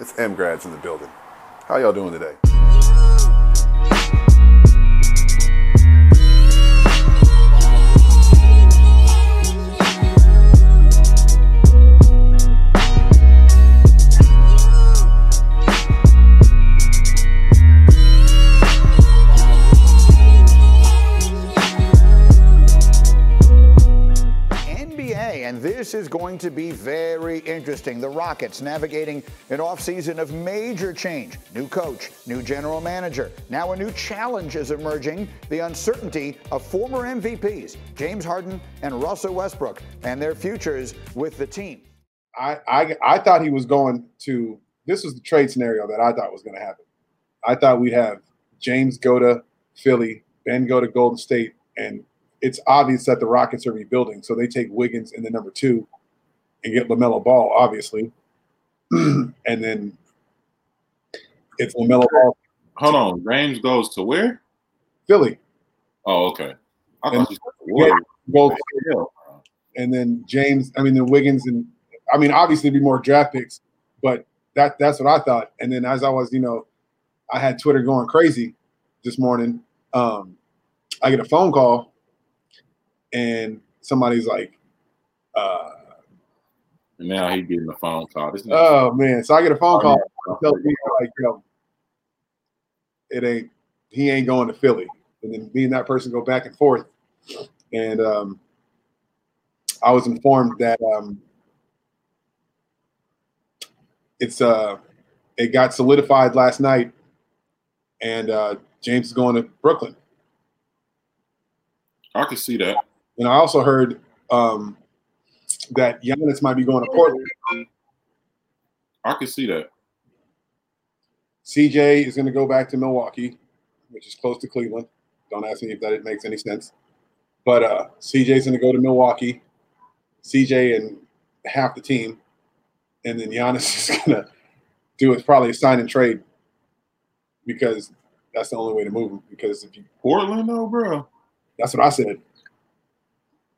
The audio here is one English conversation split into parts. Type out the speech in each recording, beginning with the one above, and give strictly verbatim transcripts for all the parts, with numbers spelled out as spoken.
It's M grads in the building. How y'all doing today? This is going to be very interesting. The Rockets navigating an offseason of major change. New coach, new general manager. Now a new challenge is emerging. The uncertainty of former M V Ps, James Harden and Russell Westbrook, and their futures with the team. I, I, I thought he was going to – this was the trade scenario that I thought was going to happen. I thought we'd have James go to Philly, Ben go to Golden State, and – it's obvious that the Rockets are rebuilding, so they take Wiggins in the number two and get LaMelo Ball, obviously. And then it's LaMelo Ball. Hold on. James goes to where? Philly. Oh, okay. I thought you said Golden State. And then James, I mean, then Wiggins and – I mean, obviously it'd be more draft picks, but that that's what I thought. And then as I was, you know, I had Twitter going crazy this morning. Um, I get a phone call. And somebody's like, uh, and now he's getting a phone call. This oh man! So I get a phone call. I tell people like, you know, it ain't. He ain't going to Philly. And then me and that person go back and forth. And um, I was informed that um, it's uh, it got solidified last night, and uh, James is going to Brooklyn. I can see that. And I also heard um, that Giannis might be going to Portland. I can see that. C J is going to go back to Milwaukee, which is close to Cleveland. Don't ask me if that makes any sense. But uh, C J is going to go to Milwaukee. C J and half the team. And then Giannis is going to do it's probably a sign and trade because that's the only way to move him. Because if you Portland, though, bro. That's what I said.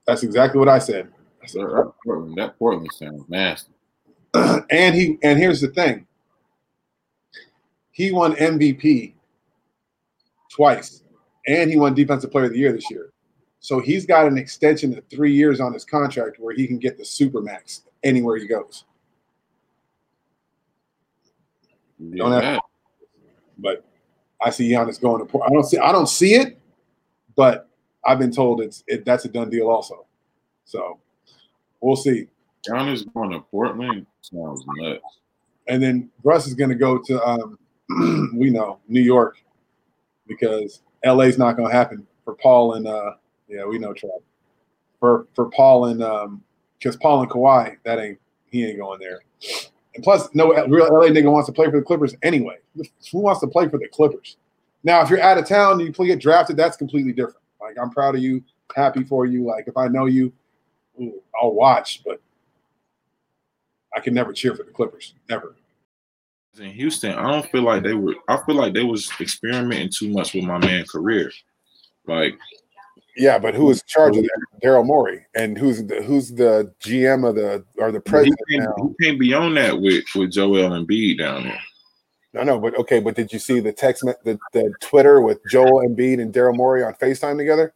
That's exactly what I said. I said that Portland, that Portland sounds nasty. and he and here's the thing. He won M V P twice, and he won Defensive Player of the Year this year. So he's got an extension of three years on his contract where he can get the Supermax anywhere he goes. Yeah. Don't have to, but I see Giannis going to Portland. I don't see I don't see it, but I've been told it's it, that's a done deal also. So we'll see. Giannis going to Portland sounds nuts. And then Russ is going to go to, um, we know, New York because L A's not going to happen for Paul and, uh, yeah, we know Trav. For for Paul and, um, because Paul and Kawhi, that ain't, he ain't going there. And plus, no real L A nigga wants to play for the Clippers anyway. Who wants to play for the Clippers? Now, if you're out of town and you get drafted, that's completely different. Like, I'm proud of you, happy for you. Like, if I know you, ooh, I'll watch, but I can never cheer for the Clippers, never. In Houston, I don't feel like they were – I feel like they was experimenting too much with my man's career. Like – Yeah, but who is in charge of that? Daryl Morey. And who's the, who's the G M of the – or the president he can't, now? He can't be on that with, with Joel Embiid down there. I know, but okay, but did you see the text, the, the Twitter with Joel Embiid and Daryl Morey on FaceTime together?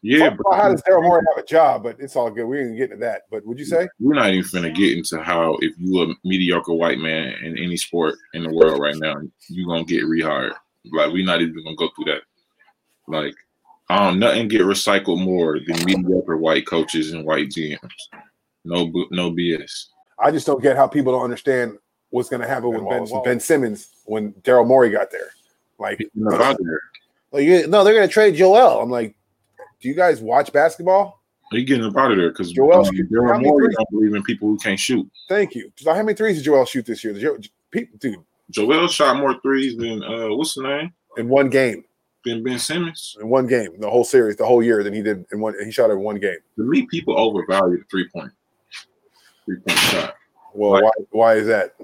Yeah. But how does Daryl Morey have a job? But it's all good. We didn't get into that. But would you say? We're not even finna get into how if you a mediocre white man in any sport in the world right now, you're going to get rehired. Like, we're not even going to go through that. Like, um, nothing get recycled more than mediocre white coaches and white G Ms. No, no B S. I just don't get how people don't understand what's going to happen with Ben, Ben Simmons when Daryl Morey got there. Like, no, like you, no they're going to trade Joel. I'm like, do you guys watch basketball? Are you getting up out of there? Because Joel, um, Daryl Morey don't believe in people who can't shoot. Thank you. How many threes did Joel shoot this year? Joel, dude, Joel shot more threes than, uh, what's the name? In one game. Than Ben Simmons? In one game. The whole series, the whole year than he did. in one. He shot in one game. To me, people overvalue the three-point. Three-point shot. Well, like, why, why is that?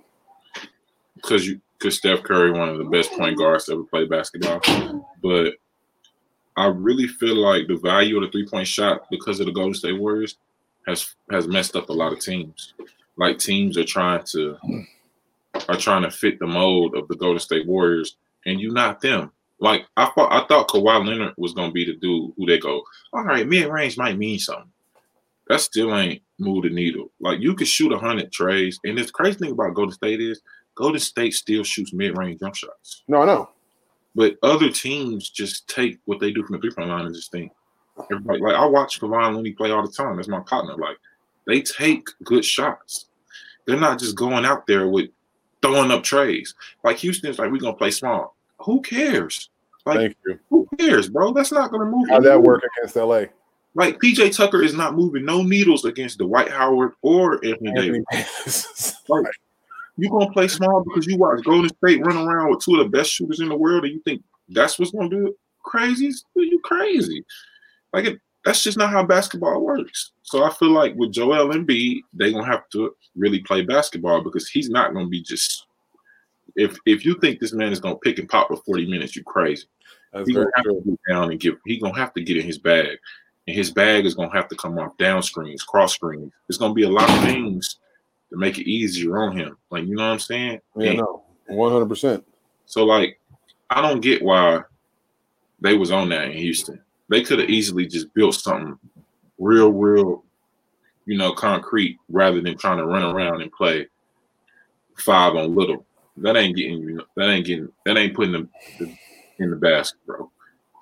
Because you, because Steph Curry, one of the best point guards to ever play basketball, but I really feel like the value of the three point shot because of the Golden State Warriors has has messed up a lot of teams. Like teams are trying to are trying to fit the mold of the Golden State Warriors, and you're not them. Like, I thought, I thought Kawhi Leonard was going to be the dude who they go, all right, mid-range might mean something. That still ain't move the needle. Like, you could shoot one hundred trays, and the crazy thing about Golden State is Golden State still shoots mid-range jump shots. No, I know. But other teams just take what they do from the three-point line and just think, everybody, like, I watch Kevon Looney play all the time. That's my partner. Like, they take good shots. They're not just going out there with throwing up trays. Like, Houston's like, we're going to play small. Who cares? Like, Thank you. Who cares, bro? That's not going to move. How'd that work against L A? Like, P J. Tucker is not moving no needles against Dwight Howard or Anthony Davis. Like, you're going to play small because you watch Golden State run around with two of the best shooters in the world and you think that's what's going to do it? Crazy? You crazy. Like, it, that's just not how basketball works. So I feel like with Joel Embiid, they're going to have to really play basketball because he's not going to be just – if if you think this man is going to pick and pop for forty minutes, you're crazy. That's he's going to have to get down and give – he's going to have to get in his bag. And his bag is going to have to come off down screens, cross screens. There's going to be a lot of things to make it easier on him. Like, you know what I'm saying? Yeah, and, no, one hundred percent. So, like, I don't get why they was on that in Houston. They could have easily just built something real, real, you know, concrete rather than trying to run around and play five on little. That ain't getting you. That ain't getting. That ain't putting them in the basket, bro.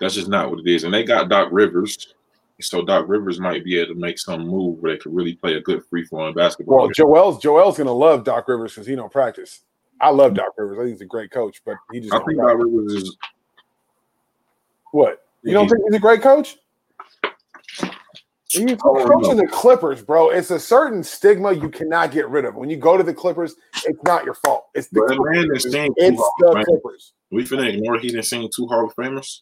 That's just not what it is. And they got Doc Rivers, so Doc Rivers might be able to make some move where they could really play a good free flowing basketball. Well, game. Joel's Joel's gonna love Doc Rivers because he don't practice. I love Doc Rivers. I think he's a great coach, but he just. I think Doc Rivers is what. You don't think he's a great coach? When you coach in the Clippers, bro, it's a certain stigma you cannot get rid of. When you go to the Clippers, it's not your fault. It's the but Clippers. It's hard, the Clippers. We finna ignore he didn't sing two Hall of Famers.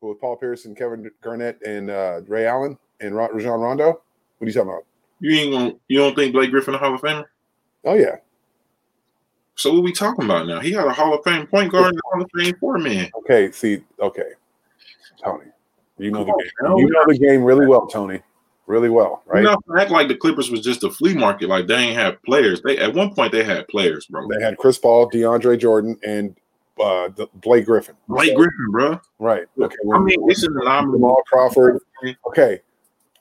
With Paul Pierce and Kevin Garnett and uh, Ray Allen and Rajon Rondo. What are you talking about? You ain't gonna, you don't think Blake Griffin a Hall of Famer? Oh, yeah. So what are we talking about now? He got a Hall of Fame point guard and a Hall of Fame four man. Okay, see, okay. Tony, you know the game. You know the game really well, Tony. Really well, right? You know, act like the Clippers was just a flea market. Like they ain't have players. They at one point they had players, bro. They had Chris Paul, DeAndre Jordan, and uh, the, Blake Griffin. Blake so, Griffin, bro. Right. Okay. I mean, this is Jamal Crawford. Okay,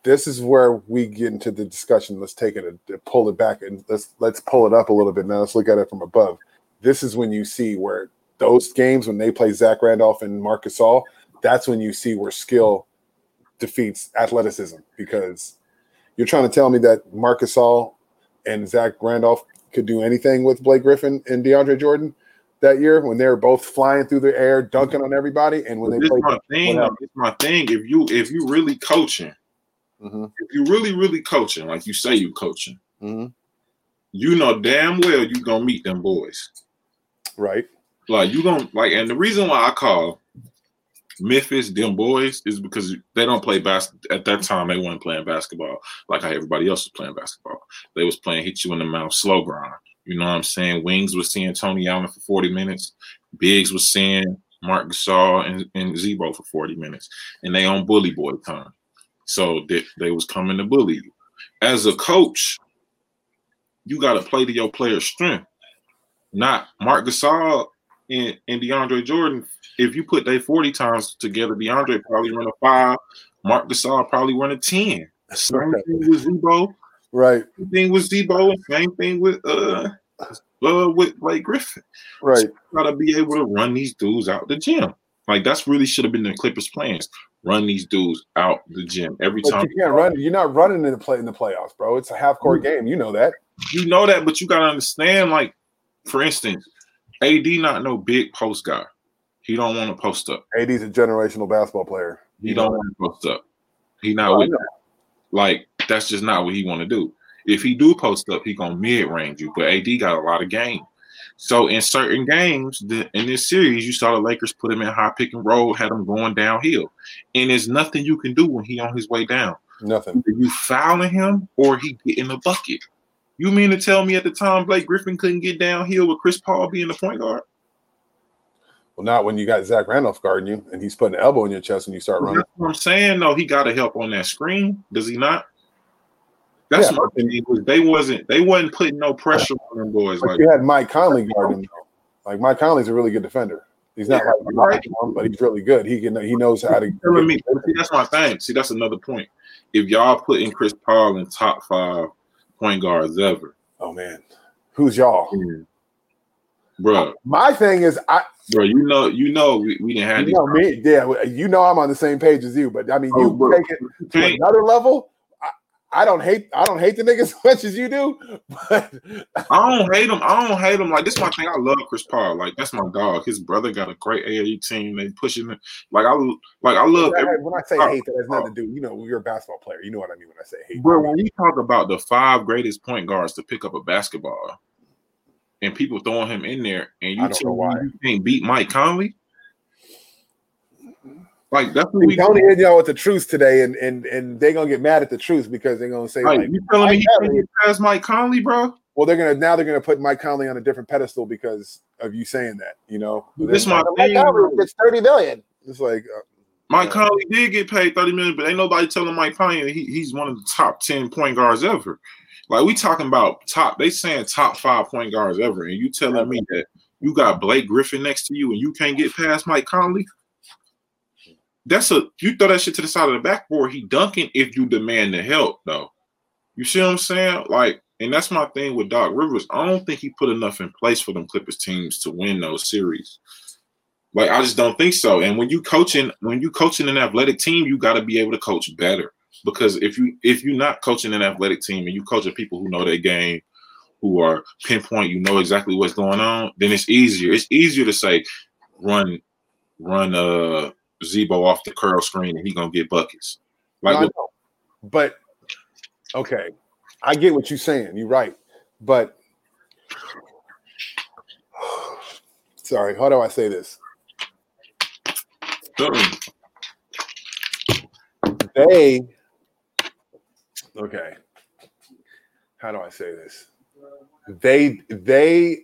this is where we get into the discussion. Let's take it and pull it back, and let's let's pull it up a little bit now. Let's look at it from above. This is when you see where those games when they play Zach Randolph and Marc Gasol. That's when you see where skill defeats athleticism because you're trying to tell me that Marc Gasol and Zach Randolph could do anything with Blake Griffin and DeAndre Jordan that year when they were both flying through the air, dunking on everybody. And when they played, my thing, it's my thing. If you if you really coaching, mm-hmm. if you really really coaching, like you say you coaching, mm-hmm. you know damn well you gonna meet them boys, right? Like you gonna like, and the reason why I call Memphis, them boys, is because they don't play basketball. At that time, they weren't playing basketball like how everybody else was playing basketball. They was playing hit you in the mouth, slow grind. You know what I'm saying? Wings was seeing Tony Allen for forty minutes. Biggs was seeing Marc Gasol and, and Zebo for forty minutes. And they on bully boy time. So they, they was coming to bully you. As a coach, you got to play to your player's strength. Not Marc Gasol and, and DeAndre Jordan. If you put they forty times together, DeAndre probably run a five. Marc Gasol probably run a ten. Same thing with Zebo. Right. Same thing with Zebo. Same thing with uh, uh with Blake Griffin. Right. So you gotta be able to run these dudes out the gym. Like that's really should have been the Clippers' plans. Run these dudes out the gym every but time. You can't run. You're not running in the play in the playoffs, bro. It's a half court mm-hmm. game. You know that. You know that, but you gotta understand. Like for instance, A D not no big post guy. He don't want to post up. A D's a generational basketball player. He, he don't want to post up. He not oh, with that. Like, that's just not what he want to do. If he do post up, he going to mid-range you. But A D got a lot of game. So in certain games, the, in this series, you saw the Lakers put him in high pick and roll, had him going downhill. And there's nothing you can do when he on his way down. Nothing. Either you fouling him or he getting a bucket. You mean to tell me at the time Blake Griffin couldn't get downhill with Chris Paul being the point guard? Well, not when you got Zach Randolph guarding you and he's putting an elbow in your chest and you start running. That's what I'm saying, though. He got to help on that screen. Does he not? That's yeah. my thing. They wasn't they wasn't putting no pressure on them boys. But like you had Mike Conley guarding them. Like Mike Conley's a really good defender. He's not yeah, like right. one, but he's really good. He can he knows how to. Me. See, that's my thing. See, that's another point. If y'all putting Chris Paul in top five point guards ever, oh man, who's y'all, yeah. bro? My thing is, I bro, you know, you know, we, we didn't have you know me, yeah, you know, I'm on the same page as you, but I mean, oh, you bro. take it to another level. I don't hate I don't hate the niggas as much as you do, but I don't hate him. I don't hate him. Like, this is my thing. I love Chris Paul. Like, that's my dog. His brother got a great A A U team. They pushing him. Like I like I love when I, when I say hate, that has nothing to do. You know, you're a basketball player. You know what I mean when I say hate. Bro, when you talk about the five greatest point guards to pick up a basketball and people throwing him in there, and you tell me you can't beat Mike Conley. Like, that's what we don't hit y'all with the truth today, and and and they're gonna get mad at the truth because they're gonna say, like, like, you telling me he can't get past Mike Conley, bro? Well, they're gonna now they're gonna put Mike Conley on a different pedestal because of you saying that, you know. This my thing, Mike Conley gets thirty million. It's like uh, Mike you know. Conley did get paid thirty million, but ain't nobody telling Mike Conley he, he's one of the top ten point guards ever. Like, we talking about top, they saying top five point guards ever, and you telling yeah. me that you got Blake Griffin next to you and you can't get past Mike Conley. That's a you throw that shit to the side of the backboard. He dunking if you demand the help, though. You see what I'm saying? Like, and that's my thing with Doc Rivers. I don't think he put enough in place for them Clippers teams to win those series. Like, I just don't think so. And when you coaching, when you coaching an athletic team, you got to be able to coach better. Because if you if you're not coaching an athletic team and you coaching people who know their game, who are pinpoint, you know exactly what's going on, then it's easier. It's easier to say, run, run, uh. Zebo off the curl screen and he gonna get buckets. Like, no, with- but okay, I get what you're saying. You're right, but sorry, how do I say this? They okay. How do I say this? They they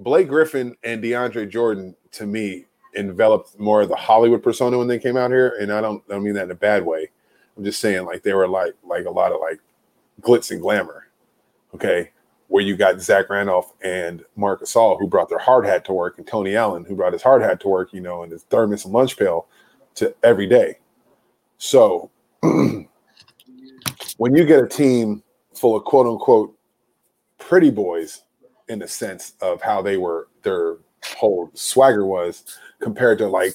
Blake Griffin and DeAndre Jordan to me enveloped more of the Hollywood persona when they came out here, and I don't I don't mean that in a bad way. I'm just saying, like, they were like like a lot of like glitz and glamour, okay, where you got Zach Randolph and Marc Gasol, who brought their hard hat to work, and Tony Allen, who brought his hard hat to work, you know, and his thermos and lunch pail to every day. So when you get a team full of quote-unquote pretty boys, in the sense of how they were, their whole swagger was, compared to, like,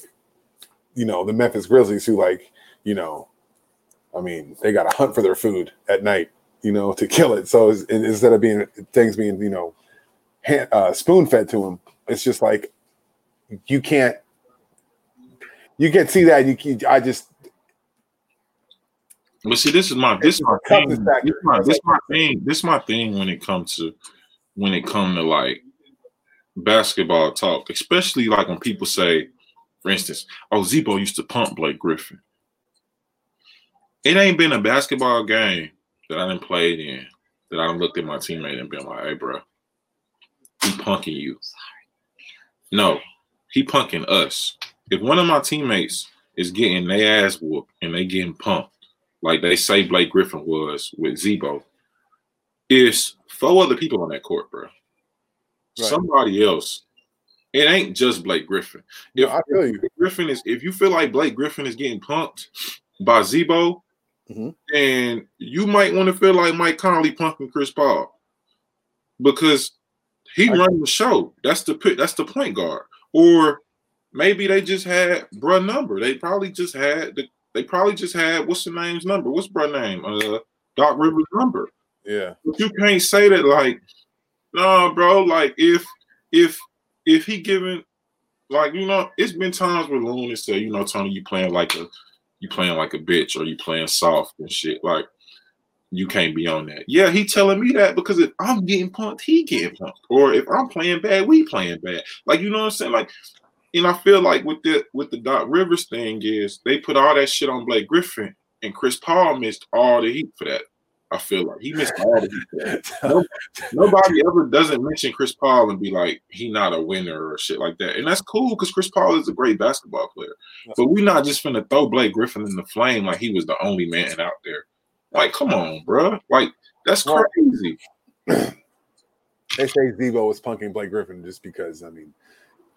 you know, the Memphis Grizzlies, who, like, you know, I mean, they got to hunt for their food at night, you know, to kill it. So it's, it, instead of being things being, you know, hand, uh, spoon fed to them, it's just like you can't, you can't see that. You can, I just. But see, this is my this is my thing. This is my, this my thing. This my thing when it comes to when it comes to like. basketball talk, especially like when people say, for instance, oh, Zebo used to pump Blake Griffin. It ain't been a basketball game that I didn't play it in that I done looked at my teammate and been like, hey, bro, he punking you. No, he punking us. If one of my teammates is getting their ass whooped and they getting pumped, like they say Blake Griffin was with Zebo, it's four other people on that court, bro. Right. Somebody else. It ain't just Blake Griffin. If no, I feel you. Griffin is, if you feel like Blake Griffin is getting punked by Zebo, mm-hmm. then you might want to feel like Mike Conley punking Chris Paul, because he I running know. the show. That's the that's the point guard. Or maybe they just had bruh number. They probably just had the. They probably just had what's the name's number? What's bruh name? Uh, Doc Rivers' number. Yeah. But you can't say that like. No, bro, like if if if he giving, like, you know, it's been times where Loon has said, you know, Tony, you playing like a you playing like a bitch or you playing soft and shit. Like, you can't be on that. Yeah, he telling me that because if I'm getting punked, he getting punked. Or if I'm playing bad, we playing bad. Like, you know what I'm saying? Like, and I feel like with the with the Doc Rivers thing is they put all that shit on Blake Griffin, and Chris Paul missed all the heat for that. I feel like he missed all of that. Nobody, nobody ever doesn't mention Chris Paul and be like, he not a winner or shit like that. And that's cool because Chris Paul is a great basketball player. But we're not just finna throw Blake Griffin in the flame like he was the only man out there. Like, come on, bro. Like, that's well, crazy. They say Zebo was punking Blake Griffin just because, I mean,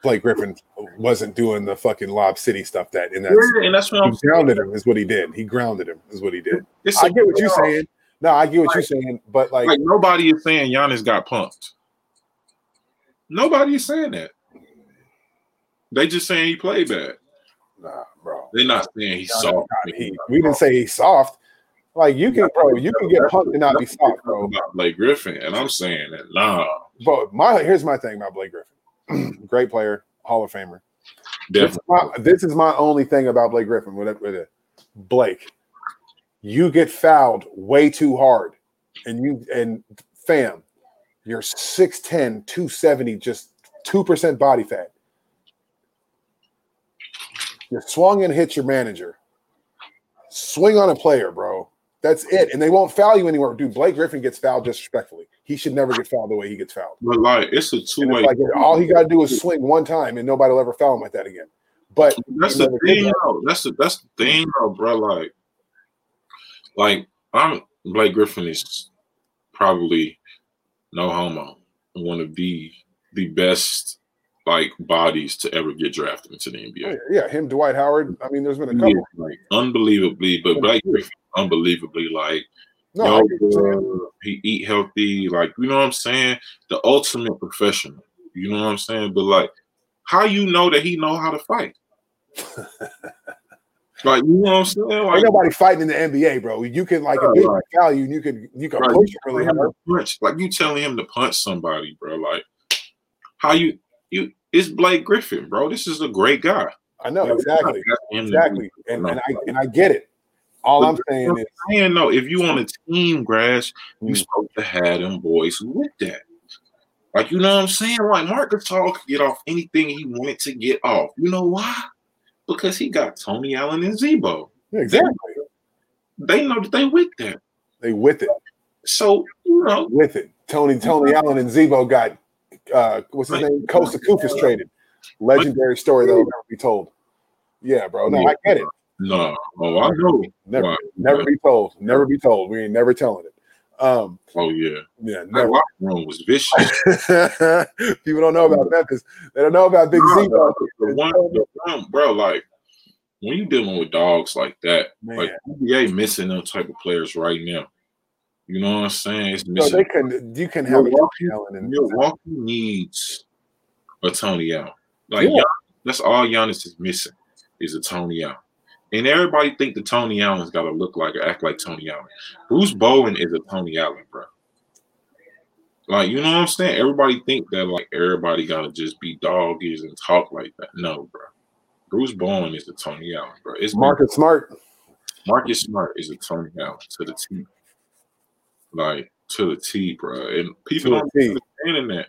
Blake Griffin wasn't doing the fucking Lob City stuff that, and that's, yeah, and that's what I'm grounded saying. him is what he did. He grounded him is what he did. It's I get what you're saying. No, I get what like, you're saying, but like, like nobody is saying Giannis got punked. Nobody is saying that. They just saying he played bad. Nah, bro. They're not saying he's Giannis soft. God, he, we didn't say he's soft. Like, you can, bro, you can get punked and not be soft, bro. About Blake Griffin, and I'm saying that, nah. But my here's my thing about Blake Griffin. Great player, Hall of Famer. Definitely. This is my, this is my only thing about Blake Griffin. With, with it, Blake, you get fouled way too hard, and you and fam, you're six ten, two seventy, just two percent body fat. You swung and hit your manager. Swing on a player, bro. That's it, and they won't foul you anywhere. Dude, Blake Griffin gets fouled disrespectfully. He should never get fouled the way he gets fouled. But like, it's a two-way. It's like, all he got to do is swing one time, and nobody will ever foul him like that again. But that's the thing, though. That's the that's the thing, though, bro. Like, like I'm Blake Griffin is probably no homo one of the the best like bodies to ever get drafted into the N B A. Yeah, him, Dwight Howard. I mean, there's been a couple. Yeah, like, unbelievably, but Blake Griffin. Unbelievably, like, no, yo, uh, he eat healthy, like, you know what I'm saying? The ultimate professional, you know what I'm saying? But like, how you know that he know how to fight? Like, you know what I'm saying? Like, ain't nobody fighting in the N B A, bro. You can like a big value, you could you can right, push you really him hard. Punch. Like, you telling him to punch somebody, bro. Like, how you you? It's Blake Griffin, bro. This is a great guy. I know, like, exactly, exactly, and, and I and I get it. All but I'm saying is, saying, no, if you on a team, Grash, you mm. supposed to have them boys with that. Like, you know what I'm saying? Like, Marc Gasol could get off anything he wanted to get off. You know why? Because he got Tony Allen and Zebo. Yeah, exactly. They, they know that they with that. They with it. So, you know. With it. Tony Tony Allen and Zebo got, uh, what's his like, name? Costa Kufis traded. Legendary like, story that will never be told. Yeah, bro. No, yeah. I get it. No, oh, I know. Never, wow. never yeah. be told. Never be told. We ain't never telling it. Um, oh yeah, yeah. That locker room was vicious. People don't know about Memphis. They don't know about Big no, Z. No, the one, the one, bro, like when you dealing with dogs like that, man. Like N B A missing those type of players right now. You know what I'm saying? It's missing. So they can, you can have Milwaukee, and Milwaukee needs a Tony Allen. Like yeah. that's all Giannis is missing is a Tony Allen. And everybody think the Tony Allen's got to look like or act like Tony Allen. Bruce Bowen is a Tony Allen, bro. Like, you know what I'm saying? Everybody think that, like, everybody got to just be dog ears and talk like that. No, bro. Bruce Bowen is a Tony Allen, bro. It's Marcus Smart. Marcus Smart is a Tony Allen to the T. Like, to the T, bro. And people don't understand that.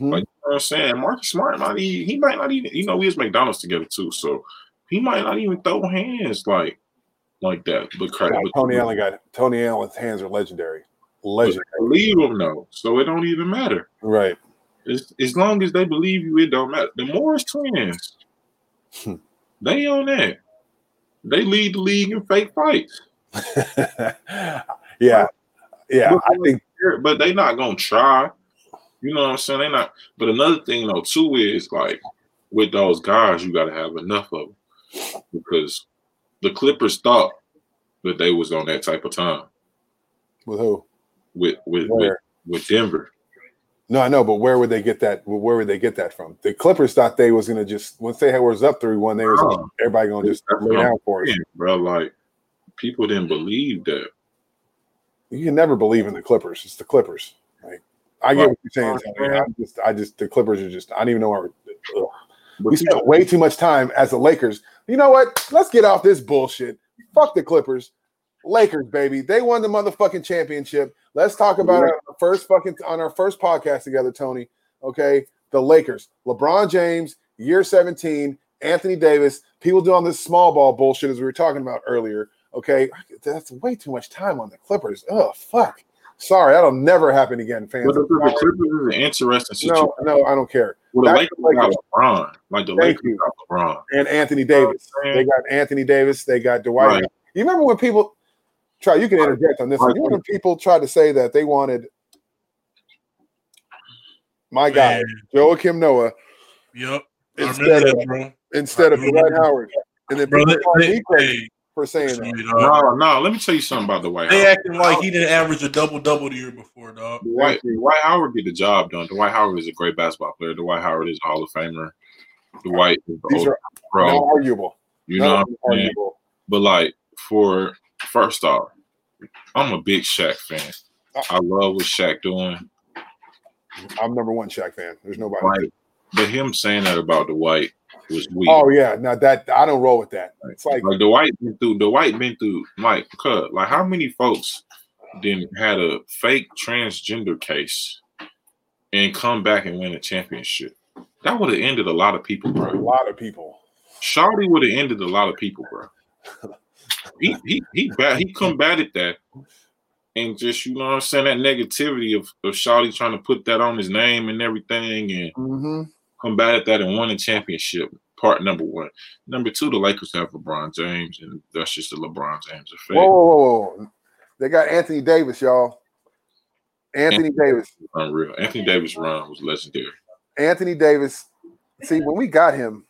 Mm-hmm. Like, you know what I'm saying? Marcus Smart, might even, he might not even, you know, we was McDonald's together, too, so. He might not even throw hands like like that. But crap, yeah, Tony Allen got it. Tony Allen's hands are legendary. Legendary. But believe him though, so it don't even matter. Right. It's, as long as they believe you, it don't matter. The Morris twins, hmm. they on that. They lead the league in fake fights. yeah, yeah. But, I think, but they not gonna try. You know what I'm saying? They not. But another thing though too is like with those guys, you got to have enough of them. Because the Clippers thought that they was on that type of time. With who? With with, with with Denver. No, I know, but where would they get that? Where would they get that from? The Clippers thought they was gonna just once they had was up three one, they was oh, everybody gonna just lay down for it, bro. Like people didn't believe that. You can never believe in the Clippers. It's the Clippers. Like I get like, what you're saying. Tony. I just, I just, the Clippers are just. I don't even know where. Ugh. We spent way too much time as the Lakers. You know what? Let's get off this bullshit. Fuck the Clippers. Lakers, baby. They won the motherfucking championship. Let's talk about our first fucking on our first podcast together, Tony. Okay. The Lakers. LeBron James, year seventeen, Anthony Davis. People doing this small ball bullshit as we were talking about earlier. Okay. That's way too much time on the Clippers. Oh, fuck. Sorry, that'll never happen again, fans. But the, the Clippers is an interesting situation. No, no, I don't care. Well, the Lakers got LeBron. Like the Lakers got LeBron. And Anthony Davis. They got Anthony Davis. They got Dwight. Right. You remember when people Try, you can interject on this one. You know when people tried to say that they wanted my guy, Joakim Noah. Yep. Instead of, that, bro. Instead of Dwight Howard. And then bro, they, they, for saying that. No, no, let me tell you something about the Dwight Howard. They acting like he didn't average a double-double the year before, dog. Dwight, Dwight Howard get the job done. Dwight Howard is a great basketball player. Dwight Howard is a Hall of Famer. Dwight is the oldest pro. Arguable. You know what I mean? But, like, for first off, I'm a big Shaq fan. I love what Shaq doing. I'm number one Shaq fan. There's nobody. Like, but him saying that about Dwight was weird. Oh yeah, now that I don't roll with that. It's like, like Dwight been through. Dwight been through. Like, cut. Like, how many folks then had a fake transgender case and come back and win a championship? That would have ended a lot of people, bro. A lot of people. Shawty would have ended a lot of people, bro. He he he bat, he combated that, and just, you know what I'm saying, that negativity of, of Shawty trying to put that on his name and everything, and mm-hmm. combated that and won a championship. Part number one. Number two, the Lakers have LeBron James, and that's just the LeBron James effect. Whoa, whoa, whoa. They got Anthony Davis, y'all. Anthony, Anthony Davis. Unreal. Anthony Davis' run was legendary. Anthony Davis. See, when we got him,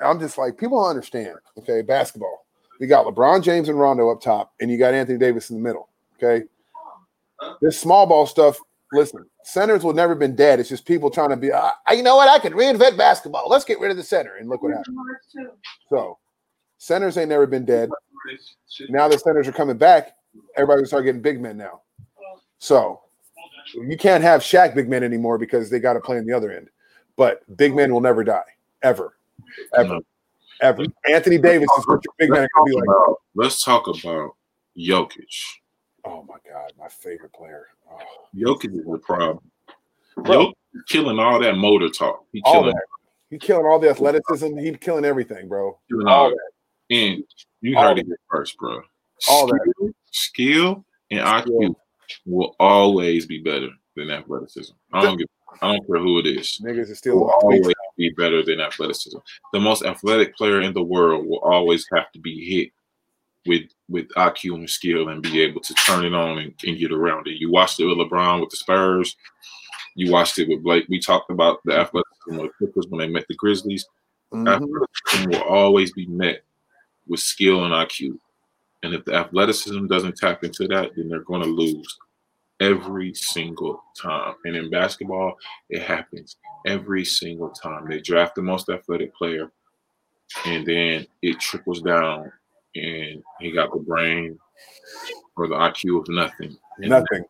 I'm just like, people don't understand, okay, basketball. We got LeBron James and Rondo up top, and you got Anthony Davis in the middle, okay? This small ball stuff, listen, centers will never been dead. It's just people trying to be, ah, you know what, I could reinvent basketball. Let's get rid of the center, and look what happened. So centers ain't never been dead. Now the centers are coming back. Everybody will start getting big men now. So you can't have Shaq big men anymore because they got to play on the other end. But big men will never die, ever, ever. Mm-hmm. Ever. Anthony Davis is such a big man. Be like. About, let's talk about Jokic. Oh, my God. My favorite player. Oh. Jokic is the problem. Jokic is killing all that motor talk. He all killing, that. He killing all the athleticism. He killing everything, bro. Killing all, all that. And you all heard it first, bro. All skill, that. Skill and I Q will always be better than athleticism. I don't give I don't care who it is. Niggas is still will always now. Be better than athleticism. The most athletic player in the world will always have to be hit with with I Q and skill and be able to turn it on and, and get around it. You watched it with LeBron with the Spurs. You watched it with Blake. We talked about the athleticism of the Clippers when they met the Grizzlies. Mm-hmm. Athleticism will always be met with skill and I Q. And if the athleticism doesn't tap into that, then they're going to lose. Every single time. And in basketball, it happens every single time. They draft the most athletic player, and then it trickles down, and he got the brain or the I Q of nothing. And nothing.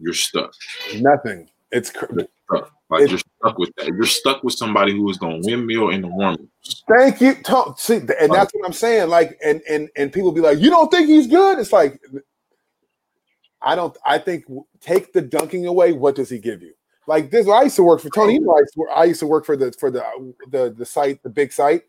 You're stuck. Nothing. It's cr- you're stuck. Like it's, you're stuck with that. You're stuck with somebody who is going to windmill in the warm-ups. Thank you. Talk. See, and that's what I'm saying. Like, and and and people be like, you don't think he's good? It's like, I don't. I think take the dunking away. What does he give you? Like this, I used to work for Tony. I used to work for the for the the the site, the big site.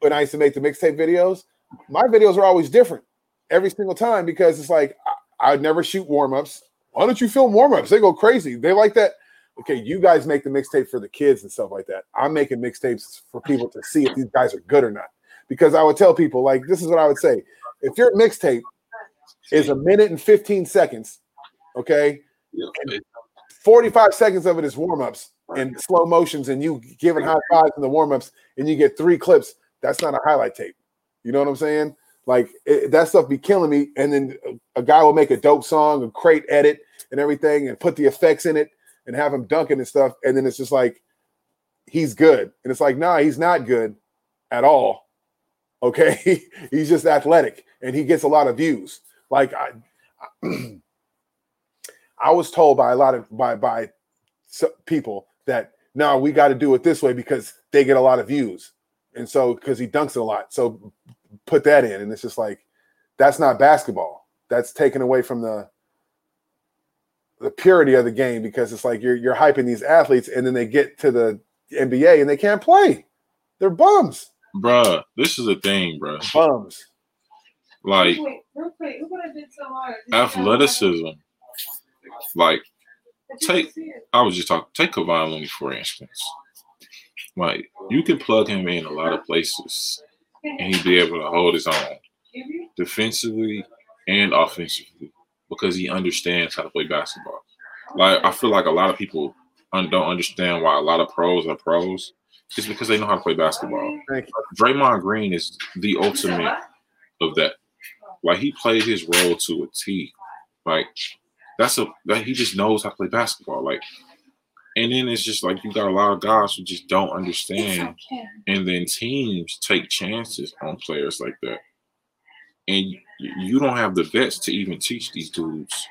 When I used to make the mixtape videos, my videos are always different every single time because it's like I, I'd never shoot warm ups. Why don't you film warm ups? They go crazy. They like that. Okay, you guys make the mixtape for the kids and stuff like that. I'm making mixtapes for people to see if these guys are good or not. Because I would tell people, like, this is what I would say: if you're a mixtape. Is a minute and fifteen seconds, okay? And forty-five seconds of it is warm-ups and slow motions, and you giving high fives in the warm-ups, and you get three clips. That's not a highlight tape. You know what I'm saying? Like, it, that stuff be killing me, and then a guy will make a dope song, a crate edit, and everything, and put the effects in it, and have him dunking and stuff, and then it's just like, he's good. And it's like, nah, he's not good at all, okay? He's just athletic, and he gets a lot of views. Like I, I was told by a lot of by by people that no, we got to do it this way because they get a lot of views, and so because he dunks a lot, so put that in, and it's just like that's not basketball. That's taken away from the the purity of the game because it's like you're you're hyping these athletes, and then they get to the N B A and they can't play. They're bums, bruh. This is a thing, bruh. Bums. Like athleticism, like take. I was just talking. Take Kevon Looney for instance. Like you can plug him in a lot of places, and he'd be able to hold his own defensively and offensively because he understands how to play basketball. Like, I feel like a lot of people don't understand why a lot of pros are pros. It's because they know how to play basketball. Draymond Green is the ultimate of that. Like, he played his role to a T. Like, that's a like, he just knows how to play basketball. Like, and then it's just like you got a lot of guys who just don't understand, and then teams take chances on players like that. And you don't have the vets to even teach these dudes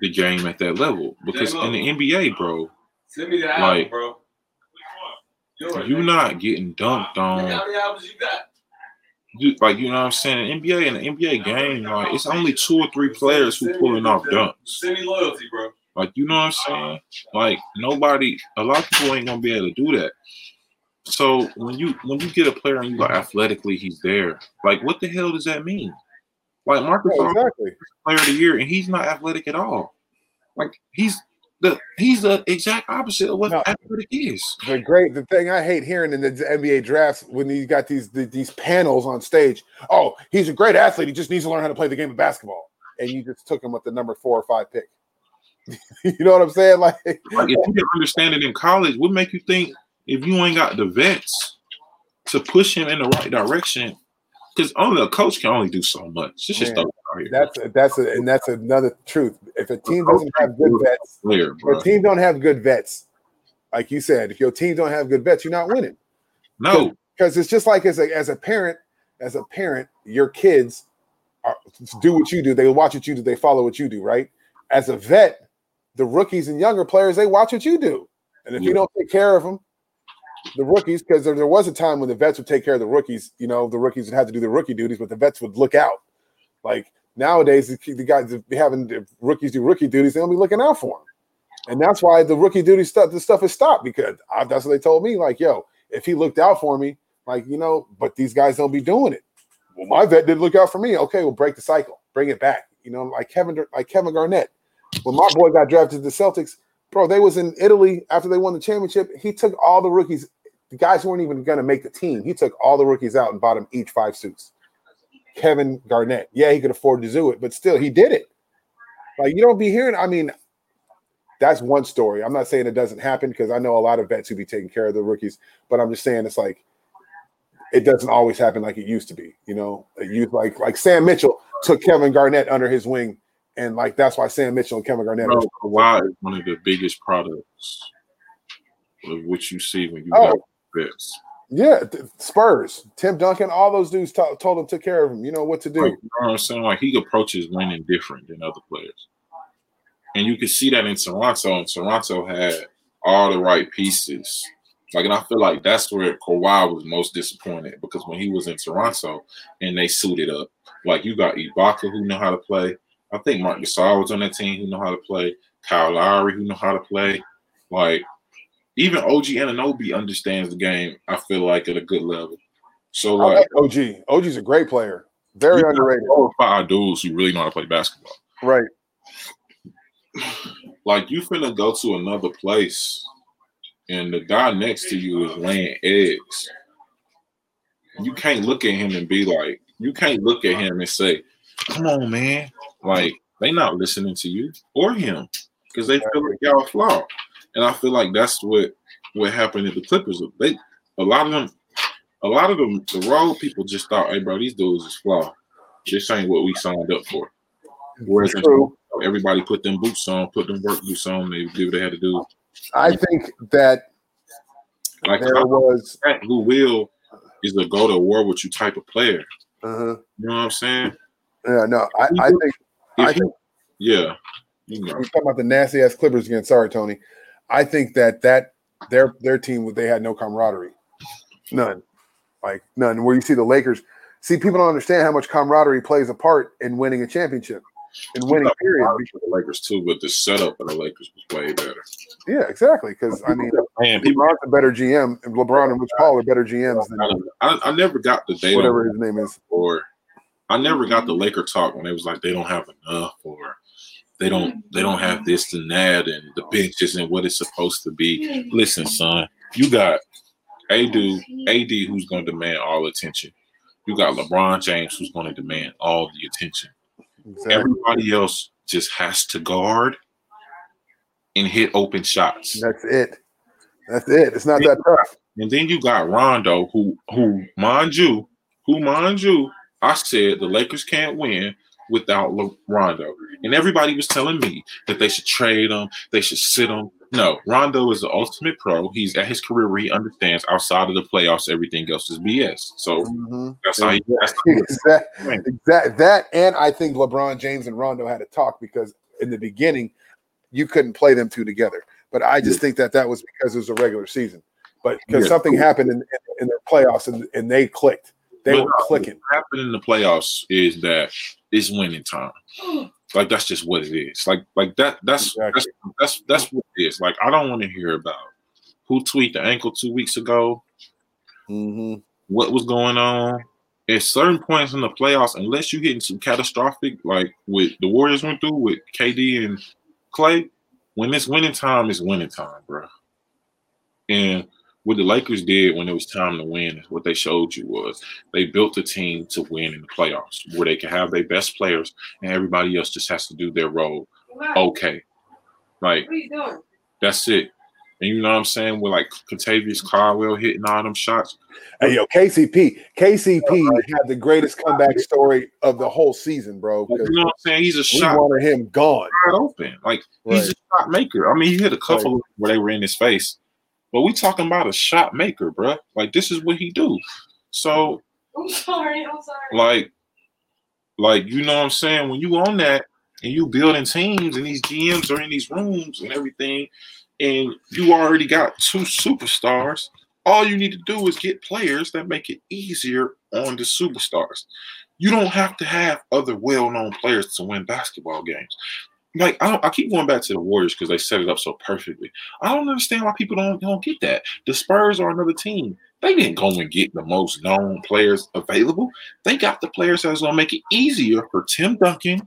the game at that level, because in the N B A, bro, send me the album, like, bro, you're not getting dunked on. How many albums you got? You, like, you know what I'm saying? In N B A, in the N B A game, like, it's only two or three players who pulling off dunks. Semi loyalty, bro. Like, you know what I'm saying? Like, nobody, a lot of people ain't gonna be able to do that. So when you when you get a player and you like athletically he's there, like, what the hell does that mean? Like, Marc Gasol, yeah, exactly, player of the year, and he's not athletic at all. Like, he's the he's the exact opposite of what no, athletic is. The great the thing I hate hearing in the N B A drafts when you got these the, these panels on stage. Oh, he's a great athlete. He just needs to learn how to play the game of basketball, and you just took him with the number four or five pick. You know what I'm saying? Like, like if you didn't understand it in college, what make you think if you ain't got the vets to push him in the right direction? Because only a coach can only do so much. It's just Man, out here. That's a, that's a, and that's another truth. If a team doesn't have good vets, player, if a team don't have good vets, like you said, if your team don't have good vets, you're not winning. No, because it's just like as a as a parent, as a parent, your kids are, do what you do. They watch what you do. They follow what you do. Right? As a vet, the rookies and younger players, they watch what you do, and if yeah. you don't take care of them. The rookies, because there, there was a time when the vets would take care of the rookies. You know, the rookies would have to do the rookie duties, but the vets would look out. Like, nowadays, the, the guys having the rookies do rookie duties, they'll be looking out for them. And that's why the rookie duty stuff, the stuff is stopped, because I, that's what they told me. Like, yo, if he looked out for me, like, you know, but these guys don't be doing it. Well, my vet didn't look out for me. Okay, we'll break the cycle. Bring it back. You know, like Kevin, like Kevin Garnett. When my boy got drafted to the Celtics, bro, they was in Italy after they won the championship. He took all the rookies. The guys weren't even going to make the team. He took all the rookies out and bought them each five suits. Kevin Garnett. Yeah, he could afford to do it, but still, he did it. Like, you don't be hearing – I mean, that's one story. I'm not saying it doesn't happen because I know a lot of vets who be taking care of the rookies, but I'm just saying it's like it doesn't always happen like it used to be. You know, you, like, like Sam Mitchell took Kevin Garnett under his wing. And, like, that's why Sam Mitchell and Kevin Garnett are Kawhi is one of the biggest products of what you see when you oh, got vets. Yeah, Spurs. Tim Duncan, all those dudes t- told him, took care of him. You know what to do. Like, you know what I'm saying? Like, he approaches winning different than other players. And you can see that in Toronto. And Toronto had all the right pieces. Like, and I feel like that's where Kawhi was most disappointed, because when he was in Toronto and they suited up, like, you got Ibaka who know how to play. I think Marc Gasol was on that team who know how to play. Kyle Lowry who know how to play. Like, even O G Anunoby understands the game, I feel like, at a good level. So, like, I like O G. O G's a great player. Very underrated. Four or five dudes who really know how to play basketball. Right. Like, you finna go to another place, and the guy next to you is laying eggs. You can't look at him and be like, you can't look at him and say, come on, man. Like, they not listening to you or him because they feel like y'all flawed. And I feel like that's what, what happened at the Clippers. They a lot of them, a lot of them, the raw people just thought, hey, bro, these dudes is flawed. This ain't what we signed up for. Whereas True. everybody put them boots on, put them work boots on, they did what they had to do. I think that like there was that who will is the go to war with you type of player. Uh-huh. You know what I'm saying? Yeah, no, I, I think. I think, yeah, you know. We're talking about the nasty ass Clippers again. Sorry, Tony. I think that that their their team, they had no camaraderie, none, like none. Where you see the Lakers, see people don't understand how much camaraderie plays a part in winning a championship and winning. Period. For the Lakers too, but the setup of the Lakers was way better. Yeah, exactly. Because I mean, man, LeBron's a better G M, and LeBron and Rich Paul are better G Ms. Than I, I, I never got the data, whatever his name is, or. I never got the Laker talk when they was like they don't have enough or they don't they don't have this and that and the bench isn't what it's supposed to be. Listen, son, you got A D, A D who's going to demand all attention. You got LeBron James who's going to demand all the attention. Exactly. Everybody else just has to guard and hit open shots. That's it. That's it. It's not that tough. And then you got Rondo, who, who, mind you, who, mind you, I said the Lakers can't win without Rondo. And everybody was telling me that they should trade him, they should sit him. No, Rondo is the ultimate pro. He's at his career where he understands outside of the playoffs, everything else is B S. So mm-hmm. that's how he that's exactly. exactly. That, and I think LeBron James and Rondo had a talk, because in the beginning, you couldn't play them two together. But I just yeah. think that that was because it was a regular season. But because yeah. something happened in, in, in the playoffs, and, and they clicked. They but were clicking. What happened in the playoffs is that it's winning time. Like, that's just what it is. Like, like that. That's exactly. that's, that's that's what it is. Like, I don't want to hear about who tweaked the ankle two weeks ago. Mm-hmm. What was going on at certain points in the playoffs? Unless you're getting some catastrophic, like with the Warriors went through with K D and Klay. When it's winning time, it's winning time, bro. And what the Lakers did when it was time to win, what they showed you was they built a team to win in the playoffs, where they can have their best players and everybody else just has to do their role. Okay. Like, that's it. And you know what I'm saying? With, like, Contavious Caldwell hitting all them shots. Hey, yo, K C P. K C P had the greatest comeback story of the whole season, bro. You know what I'm saying? He's a shot. We wanted him gone. Wide open. Like, right. He's a shot maker. I mean, he hit a couple right. where they were in his face. But we talking about a shot maker, bro. Like, this is what he do. So, I'm sorry, I'm sorry. Like, like you know what I'm saying? When you on that and you building teams and these G Ms are in these rooms and everything, and you already got two superstars, all you need to do is get players that make it easier on the superstars. You don't have to have other well-known players to win basketball games. Like, I, don't, I keep going back to the Warriors because they set it up so perfectly. I don't understand why people don't, don't get that. The Spurs are another team. They didn't go and get the most known players available. They got the players that's going to make it easier for Tim Duncan,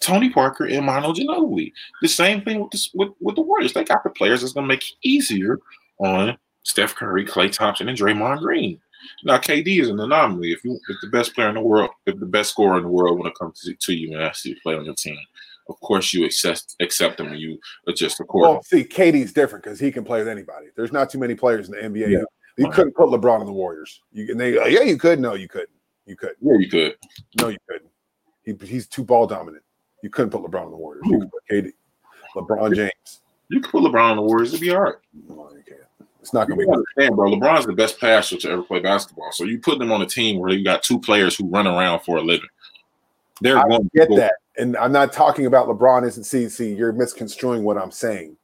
Tony Parker, and Manu Ginobili. The same thing with, this, with, with the Warriors. They got the players that's going to make it easier on Steph Curry, Klay Thompson, and Draymond Green. Now, K D is an anomaly. If you if the best player in the world, if the best scorer in the world when it comes to, to you and asks you to play on your team, of course, you accept accept them and you adjust accordingly. Well, see, K D's different because he can play with anybody. There's not too many players in the N B A. Yeah. You uh-huh. couldn't put LeBron in the Warriors. You and they, uh, yeah, you could. No, you couldn't. You couldn't. Yeah, you could. No, you couldn't. He, he's too ball dominant. You couldn't put LeBron in the Warriors. Ooh. You could put K D, LeBron James. You could put LeBron in the Warriors. It'd be all right. No, you can't. It's not going to be understand, bro. LeBron's the best passer to ever play basketball. So you put them on a team where you got two players who run around for a living. They're I going get to that. And I'm not talking about LeBron isn't C C. You're misconstruing what I'm saying.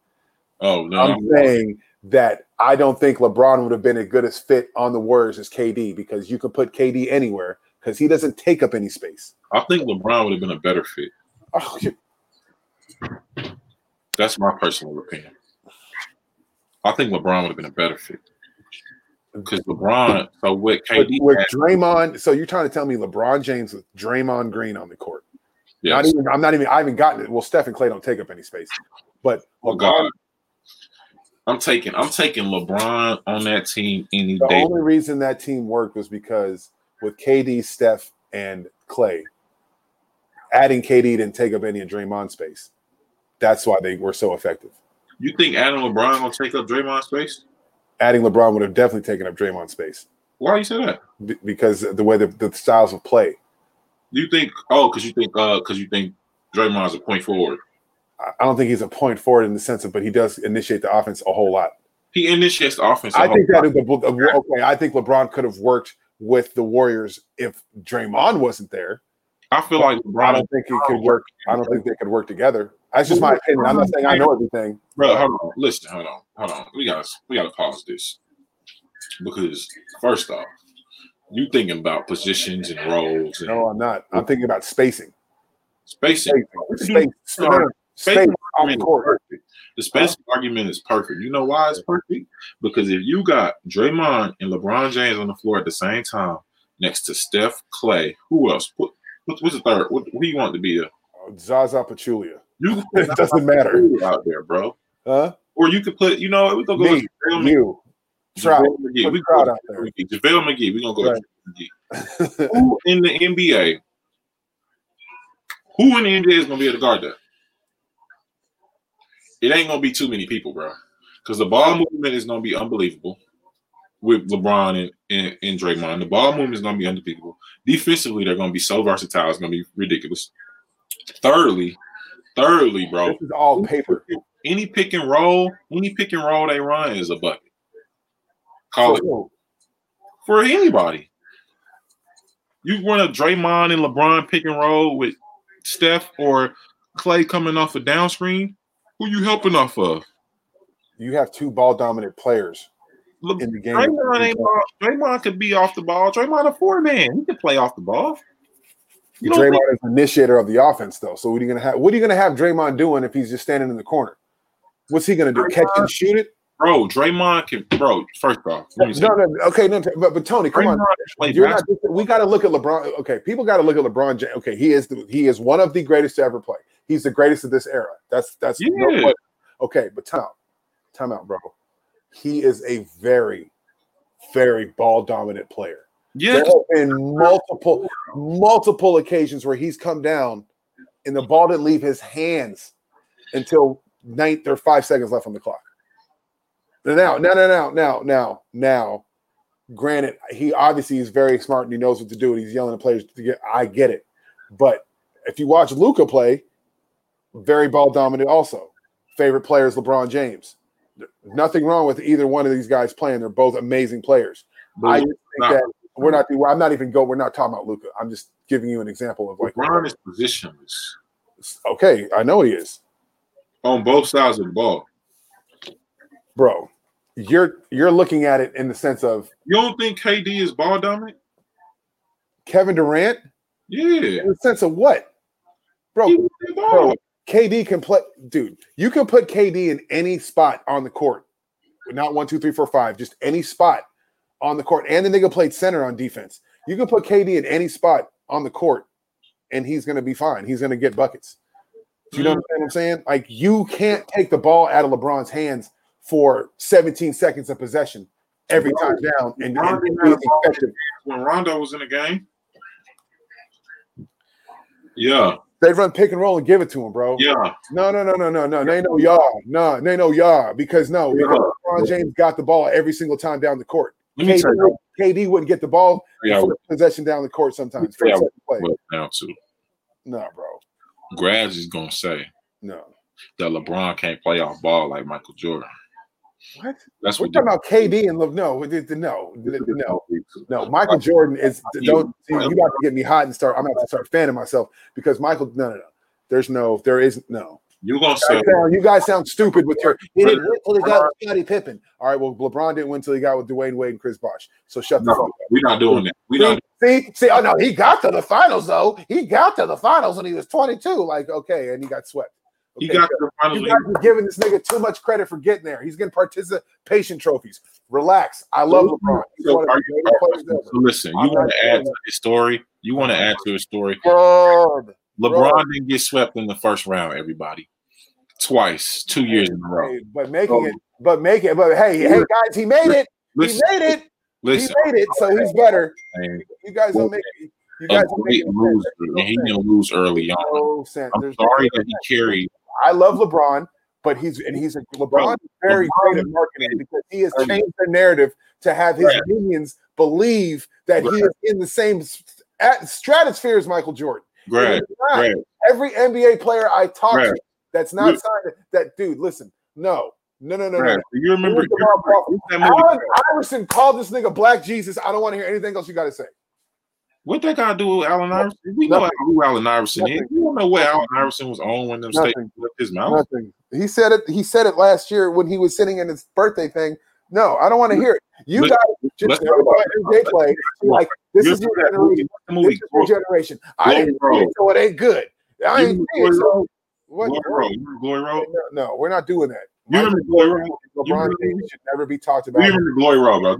Oh, no. I'm no. saying that I don't think LeBron would have been as good as fit on the Warriors as K D, because you could put K D anywhere because he doesn't take up any space. I think LeBron would have been a better fit. Oh, yeah. That's my personal opinion. I think LeBron would have been a better fit. Because LeBron, so with K D. With, with Draymond, so you're trying to tell me LeBron James with Draymond Green on the court. Yes. Not even, I'm not even, I haven't gotten it. Well, Steph and Klay don't take up any space, but oh LeBron, God. I'm taking, I'm taking LeBron on that team any the day. The only reason that team worked was because with K D, Steph, and Klay, adding K D didn't take up any of Draymond's space. That's why they were so effective. You think adding LeBron will take up Draymond's space? Adding LeBron would have definitely taken up Draymond's space. Why do you say that? B- because the way the, the styles of play. You think? Oh, because you think? Uh, because you think Draymond's a point forward. I don't think he's a point forward in the sense of, but he does initiate the offense a whole lot. He initiates the offense. I think that is okay. I think LeBron could have worked with the Warriors if Draymond wasn't there. I feel like LeBron. I don't think he could work. I don't think they could work together. That's just my opinion. I'm not saying I know everything. Bro, hold on. Listen, hold on, hold on. We got we got to pause this, because first off, you thinking about positions and roles. And no, I'm not. I'm thinking about spacing. Spacing. Spacing. Spacing. No, spacing on the court. The spacing uh-huh. argument is perfect. You know why it's perfect? Because if you got Draymond and LeBron James on the floor at the same time next to Steph, Klay, who else? What, what, what's the third? What, what do you want to be there? Uh, Zaza Pachulia. You, it doesn't matter. Out there, bro. Huh? Or you could put, you know, we're going to go with me, you. Trout. McGee. We go out there. McGee. JaVale McGee. We're going to go right. McGee. Who in the N B A Who in the N B A is going to be able to guard that? It ain't going to be too many people, bro. Because the ball movement is going to be unbelievable with LeBron and, and, and Draymond. The ball movement is going to be unbelievable. Defensively, they're going to be so versatile. It's going to be ridiculous. Thirdly, thirdly, bro. This is all paper. Any pick and roll, any pick and roll they run is a bucket. Call it. Oh. For anybody. You run a Draymond and LeBron pick and roll with Steph or Klay coming off a down screen, who you helping off of? You have two ball-dominant players Le- in the game. Draymond, ain't ball. Draymond could be off the ball. Draymond a four-man. He could play off the ball. You Draymond think- is the initiator of the offense, though. So what are you going to have? What are you going to have Draymond doing if he's just standing in the corner? What's he going to do? Draymond, catch and shoot it? Bro, Draymond can – bro, first off. No, no, no, okay, no, but, but Tony, come Draymond on. You're not, we got to look at LeBron. Okay, people got to look at LeBron James. Okay, he is the, he is one of the greatest to ever play. He's the greatest of this era. That's – that's yeah. no, okay, but time out. Time out, bro. He is a very, very ball-dominant player. Yeah. There have been multiple, multiple occasions where he's come down and the ball didn't leave his hands until ninth or five seconds left on the clock. Now, now, now, now, now, now, granted, he obviously is very smart and he knows what to do and he's yelling at players to get, I get it. But if you watch Luka play, very ball dominant also. Favorite player is LeBron James. Nothing wrong with either one of these guys playing. They're both amazing players. But I think not, that we're not, I'm not even go. We're not talking about Luka. I'm just giving you an example of like LeBron is positionless. Okay, I know he is. On both sides of the ball. Bro, you're you're looking at it in the sense of you don't think K D is ball dominant? Kevin Durant? Yeah. In the sense of what? Bro, bro, K D can play, dude. You can put K D in any spot on the court. Not one, two, three, four, five, just any spot on the court. And the nigga played center on defense. You can put K D in any spot on the court, and he's gonna be fine. He's gonna get buckets. You know mm. what I'm saying? Like you can't take the ball out of LeBron's hands for seventeen seconds of possession every time down. And, and effective. When Rondo was in the game. Yeah. They run pick and roll and give it to him, bro. Yeah. No, no, no, no, no, no. They know y'all. No, they know y'all. Because, no, yeah. because LeBron James got the ball every single time down the court. K D, K D wouldn't get the ball yeah, for possession down the court sometimes. Yeah, play. Down to. No, bro. Graz is going to say no that LeBron can't play off ball like Michael Jordan. What? That's what we're talking about K D and Le- no, no, no, no. Michael Jordan is don't you got to get me hot and start. I'm gonna have to start fanning myself because Michael. No, no, no. There's no. There is no. You're gonna say you guys sound stupid with your. He didn't win until he got with Scottie Pippen. All right. Well, LeBron didn't win until he got with Dwayne Wade and Chris Bosh. So shut no, the fuck up. We're not doing that. We don't. See, see. Oh no, he got to the finals though. He got to the finals when he was twenty-two. Like okay, and he got swept. Okay, he got the final. You guys are giving this nigga too much credit for getting there. He's getting participation trophies. Relax. I love LeBron. So, are you, are, so listen, you want to add to his story? You want to add to his story? Bro, LeBron bro. didn't get swept in the first round, everybody. Twice, two years in a row. But making it, but making it, but hey, hey guys, he made it. Listen, he made it. Listen. He made it, so he's better. You guys don't make it. You guys don't make it. Loser, and he didn't lose early on. No I'm sorry that he carried. I love LeBron, but he's and he's a LeBron is very great at marketing because he has changed the narrative to have his right. minions believe that right. he is in the same stratosphere as Michael Jordan. Right. Right. Every N B A player I talk right. to that's not right. signed that dude. Listen, no, no, no, no, right. no. You remember? You remember that movie? Allen Iverson called this nigga Black Jesus. I don't want to hear anything else you got to say. What that got to do with Allen Iverson? We Nothing. know who Allen Iverson Nothing. is. We don't know what Allen Iverson was on when them statements left his mouth. Nothing. He said it. He said it last year when he was sitting in his birthday thing. No, I don't want to hear it. You guys just play, play like this You're is your generation. Movie. This is your generation. Glory I ain't see it, so it ain't good. I ain't see it. So what? Glory Road. Glory Road. No, no, we're not doing that. You remember Glory Road? LeBron James should never be talked about. You remember Glory Road, bro?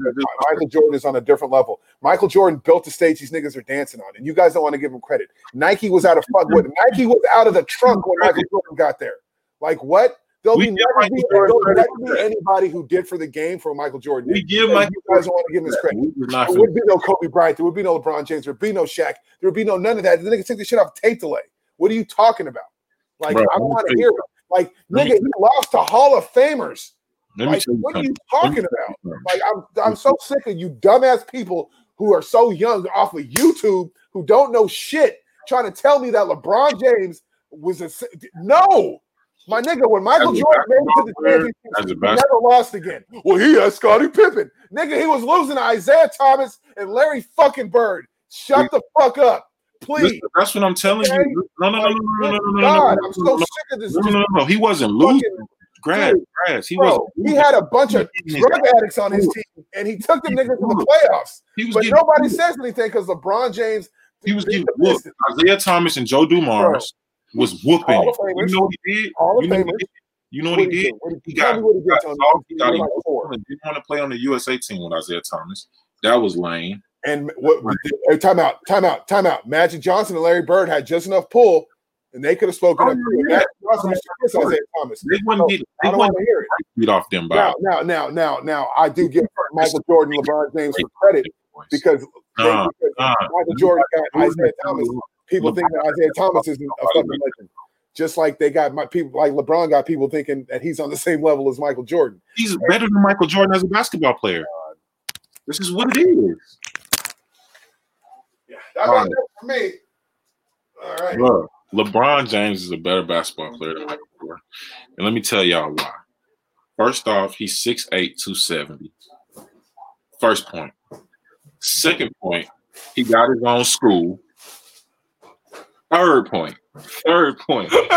Michael Jordan is on a different level. Michael Jordan built the stage these niggas are dancing on, and you guys don't want to give him credit. Nike was out of fuck with Nike was out of the trunk when Michael Jordan got there. Like what? There'll be never be, there'll never be anybody who did for the game for Michael Jordan. We give Michael. You guys don't want to give him his credit. There would be no Kobe Bryant. There would be no LeBron James. There would be no Shaq. There would be no none of that. The niggas took this shit off tape delay. What are you talking about? Like, bro, I want to hear it. Like, nigga, he lost to Hall of Famers. Like, what are you talking about? Like, I'm I'm so sick of you dumbass people who are so young off of YouTube who don't know shit trying to tell me that LeBron James was a no. My nigga, when Michael That's Jordan made it to the championship, he never lost again. Well, he had Scottie Pippen. Nigga, he was losing to Isaiah Thomas and Larry fucking Bird. Shut the fuck up, please. Listen, that's what I'm telling okay? you. No, no, no, no, no, no, no, God, no, no, no, I'm so no, sick of this. No, no, no, no. He wasn't losing. Grass, grass. He was. He had a bunch of drug addicts on his team, and he took the niggas to the playoffs. But nobody says anything because LeBron James. He was getting whooped. Isaiah Thomas and Joe Dumars was whooping. You know what he did? You know what he did? You know what he did? He got soft. He got even four. Didn't want to play on the U S A team with Isaiah Thomas. That was lame. And what? Time out. Time out. Time out. Magic Johnson and Larry Bird had just enough pull. And they could have spoken oh, up. Yeah. That, Thomas. They wouldn't get so, it. Beat off them by now, now, now, now, now. I do give Michael Jordan, LeBron James for credit because, nah, they, because nah, Michael Jordan got Isaiah Thomas. People LeBron, think that Isaiah Thomas isn't a fucking legend. Just like they got my people, like LeBron got people thinking that he's on the same level as Michael Jordan. He's right? better than Michael Jordan as a basketball player. This is what it is. Yeah, that's right. for me. All right. Love. LeBron James is a better basketball player than Michael Jordan. And let me tell y'all why. First off, he's six eight, two seventy. First point. Second point, he got his own school. Third point. Third point. Third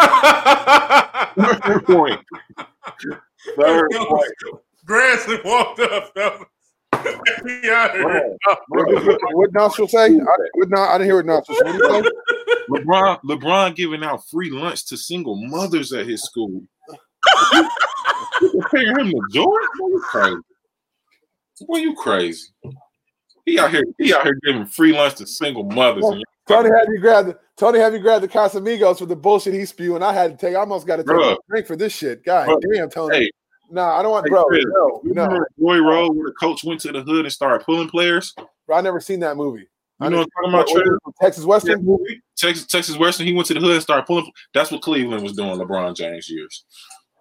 point. Third point. Grayson walked up, though. What, what, what Nacho say? I didn't, what, no, I didn't hear what Nacho said. What did he say? LeBron, LeBron giving out free lunch to single mothers at his school. You comparing him to Jordan? Boy, you crazy. Boy, you crazy. He out here, he out here giving free lunch to single mothers. Well, Tony, had you grabbed the Tony, have you grabbed the Casamigos for the bullshit he's spewing? I had to take. I almost got to take a drink for this shit. God Bruh. damn, Tony. Hey. No, nah, I don't want, hey, bro. Chris, no, no. Roy Rowe, where the coach went to the hood and started pulling players. Bro, I never seen that movie. You I know what I'm talking about? What, Texas Western yeah. movie. Texas, Texas Western. He went to the hood and started pulling. That's what Cleveland was doing. LeBron James years.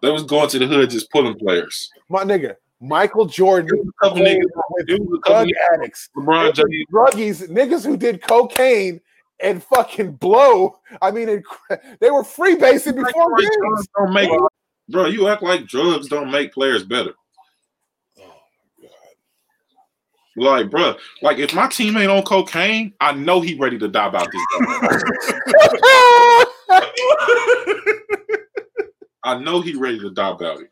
They was going to the hood just pulling players. My nigga, Michael Jordan. A couple niggas with drug, drug addicts. LeBron James. Druggies, niggas who did cocaine. And fucking blow. I mean, it, they were freebasing before games. Like, don't make. Well, Bro, you act like drugs don't make players better. Oh, my God. Like, bro, like if my teammate on cocaine, I know he ready to die about this. I know he ready to die about it.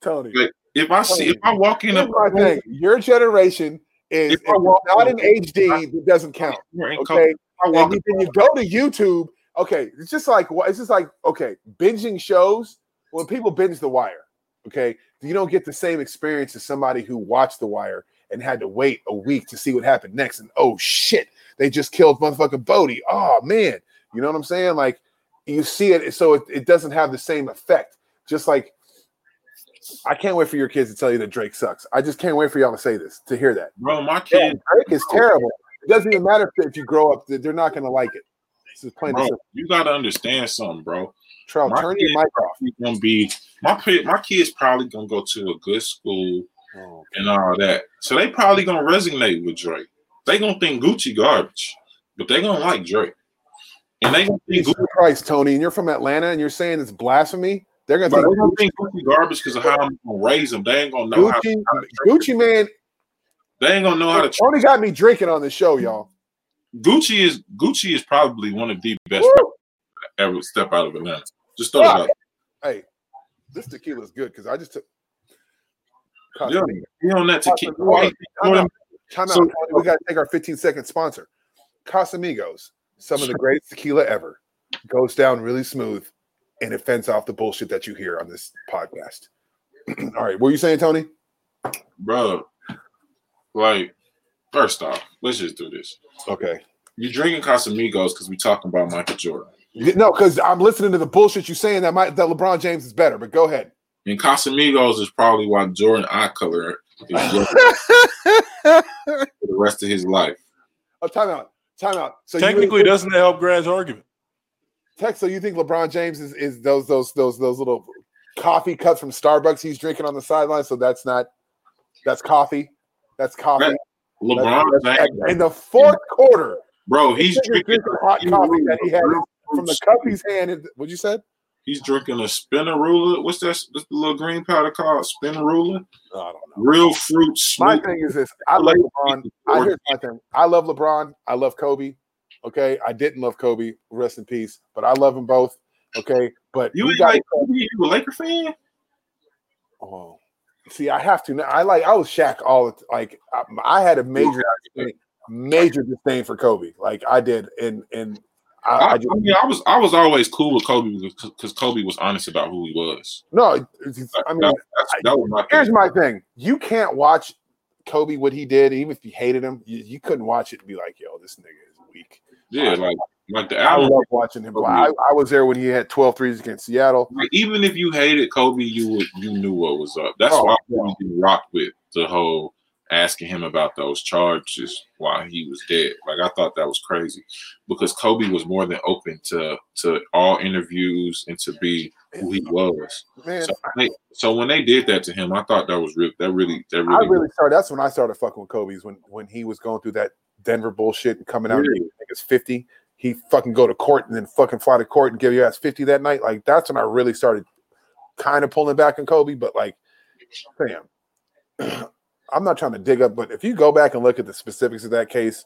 Tony. Like, if I see, Tony, if I walk in, a, thing. your generation is if if I walk not in H D, I, it doesn't count. Okay, and then you go to YouTube. Okay, it's just like it's just like okay, binging shows. When people binge The Wire, okay, you don't get the same experience as somebody who watched The Wire and had to wait a week to see what happened next. And oh shit, they just killed motherfucking Bodie. Oh man, you know what I'm saying? Like you see it, so it, it doesn't have the same effect. Just like I can't wait for your kids to tell you that Drake sucks. I just can't wait for y'all to say this, to hear that. Bro, my kid yeah, Drake is terrible. It doesn't even matter if you grow up; they're not going to like it. Bro, you gotta understand something, bro. Trout, my turn your mic off. Gonna be my my kids probably gonna go to a good school oh, and all that, so they probably gonna resonate with Drake. They gonna think Gucci garbage, but they gonna like Drake. And they gonna think Jesus Gucci Christ, Tony. And you're from Atlanta, and you're saying it's blasphemy. They're gonna think, they're gonna think Gucci garbage because of how I'm gonna raise them. They ain't gonna know Gucci, how, to, how to Gucci man. They ain't gonna know how to. Tony got me drinking on the show, y'all. Gucci is Gucci is probably one of the best ever step out of Atlanta. Just thought about it. Hey, this tequila is good because I just took. Yeah, we're on that tequila. Time out, so, we got to take our fifteen second sponsor. Casamigos, some of the greatest tequila ever, goes down really smooth, and it fends off the bullshit that you hear on this podcast. All right, what were you saying, Tony? Bro, like. First off, let's just do this. Okay. You're drinking Casamigos because we're talking about Michael Jordan. No, because I'm listening to the bullshit you're saying that my, that LeBron James is better, but go ahead. And Casamigos is probably why Jordan eye color is for the rest of his life. Oh, time out. timeout. So technically, you, doesn't that help Grad's argument? Tex, so you think LeBron James is, is those those those those little coffee cups from Starbucks he's drinking on the sideline? So that's not that's coffee. That's coffee. Right. LeBron that's, that's, in the fourth quarter, bro. He's drinking hot coffee room, that he had room, from the cup he's handed. What'd you say? He's drinking a spinnerula. What's that? What's the little green powder called? Spinnerula. No, I don't know. Real fruit. My sweet. Thing is this: I love LeBron. I here's my thing. I love LeBron. I love Kobe. Okay, I didn't love Kobe. Rest in peace. But I love them both. Okay, but you ain't like Kobe. You a Laker fan? Oh, see, I have to. I like. I was Shaq all the time. Like I, I had a major, major disdain for Kobe. Like I did, and and. I, I, I, just, I mean, I was I was always cool with Kobe because Kobe was honest about who he was. No, I mean, that, that was my here's thing. my thing: you can't watch Kobe what he did, even if you hated him. You, you couldn't watch it and be like, "Yo, this nigga is weak." Yeah, I, like like the I love watching him. I, I was there when he had twelve threes against Seattle. Like, even if you hated Kobe, you would you knew what was up. That's oh, why wow. I rocked with the whole asking him about those charges while he was dead. Like, I thought that was crazy because Kobe was more than open to, to all interviews and to be who he was. Man, so, they, so when they did that to him, I thought that was real. That really, that really, I really started. That's when I started fucking with Kobe's when, when he was going through that Denver bullshit and coming out really? and he was fifty. He fucking go to court and then fucking fly to court and give your ass fifty that night. Like, that's when I really started kind of pulling back on Kobe, but like, damn. I'm not trying to dig up, but if you go back and look at the specifics of that case,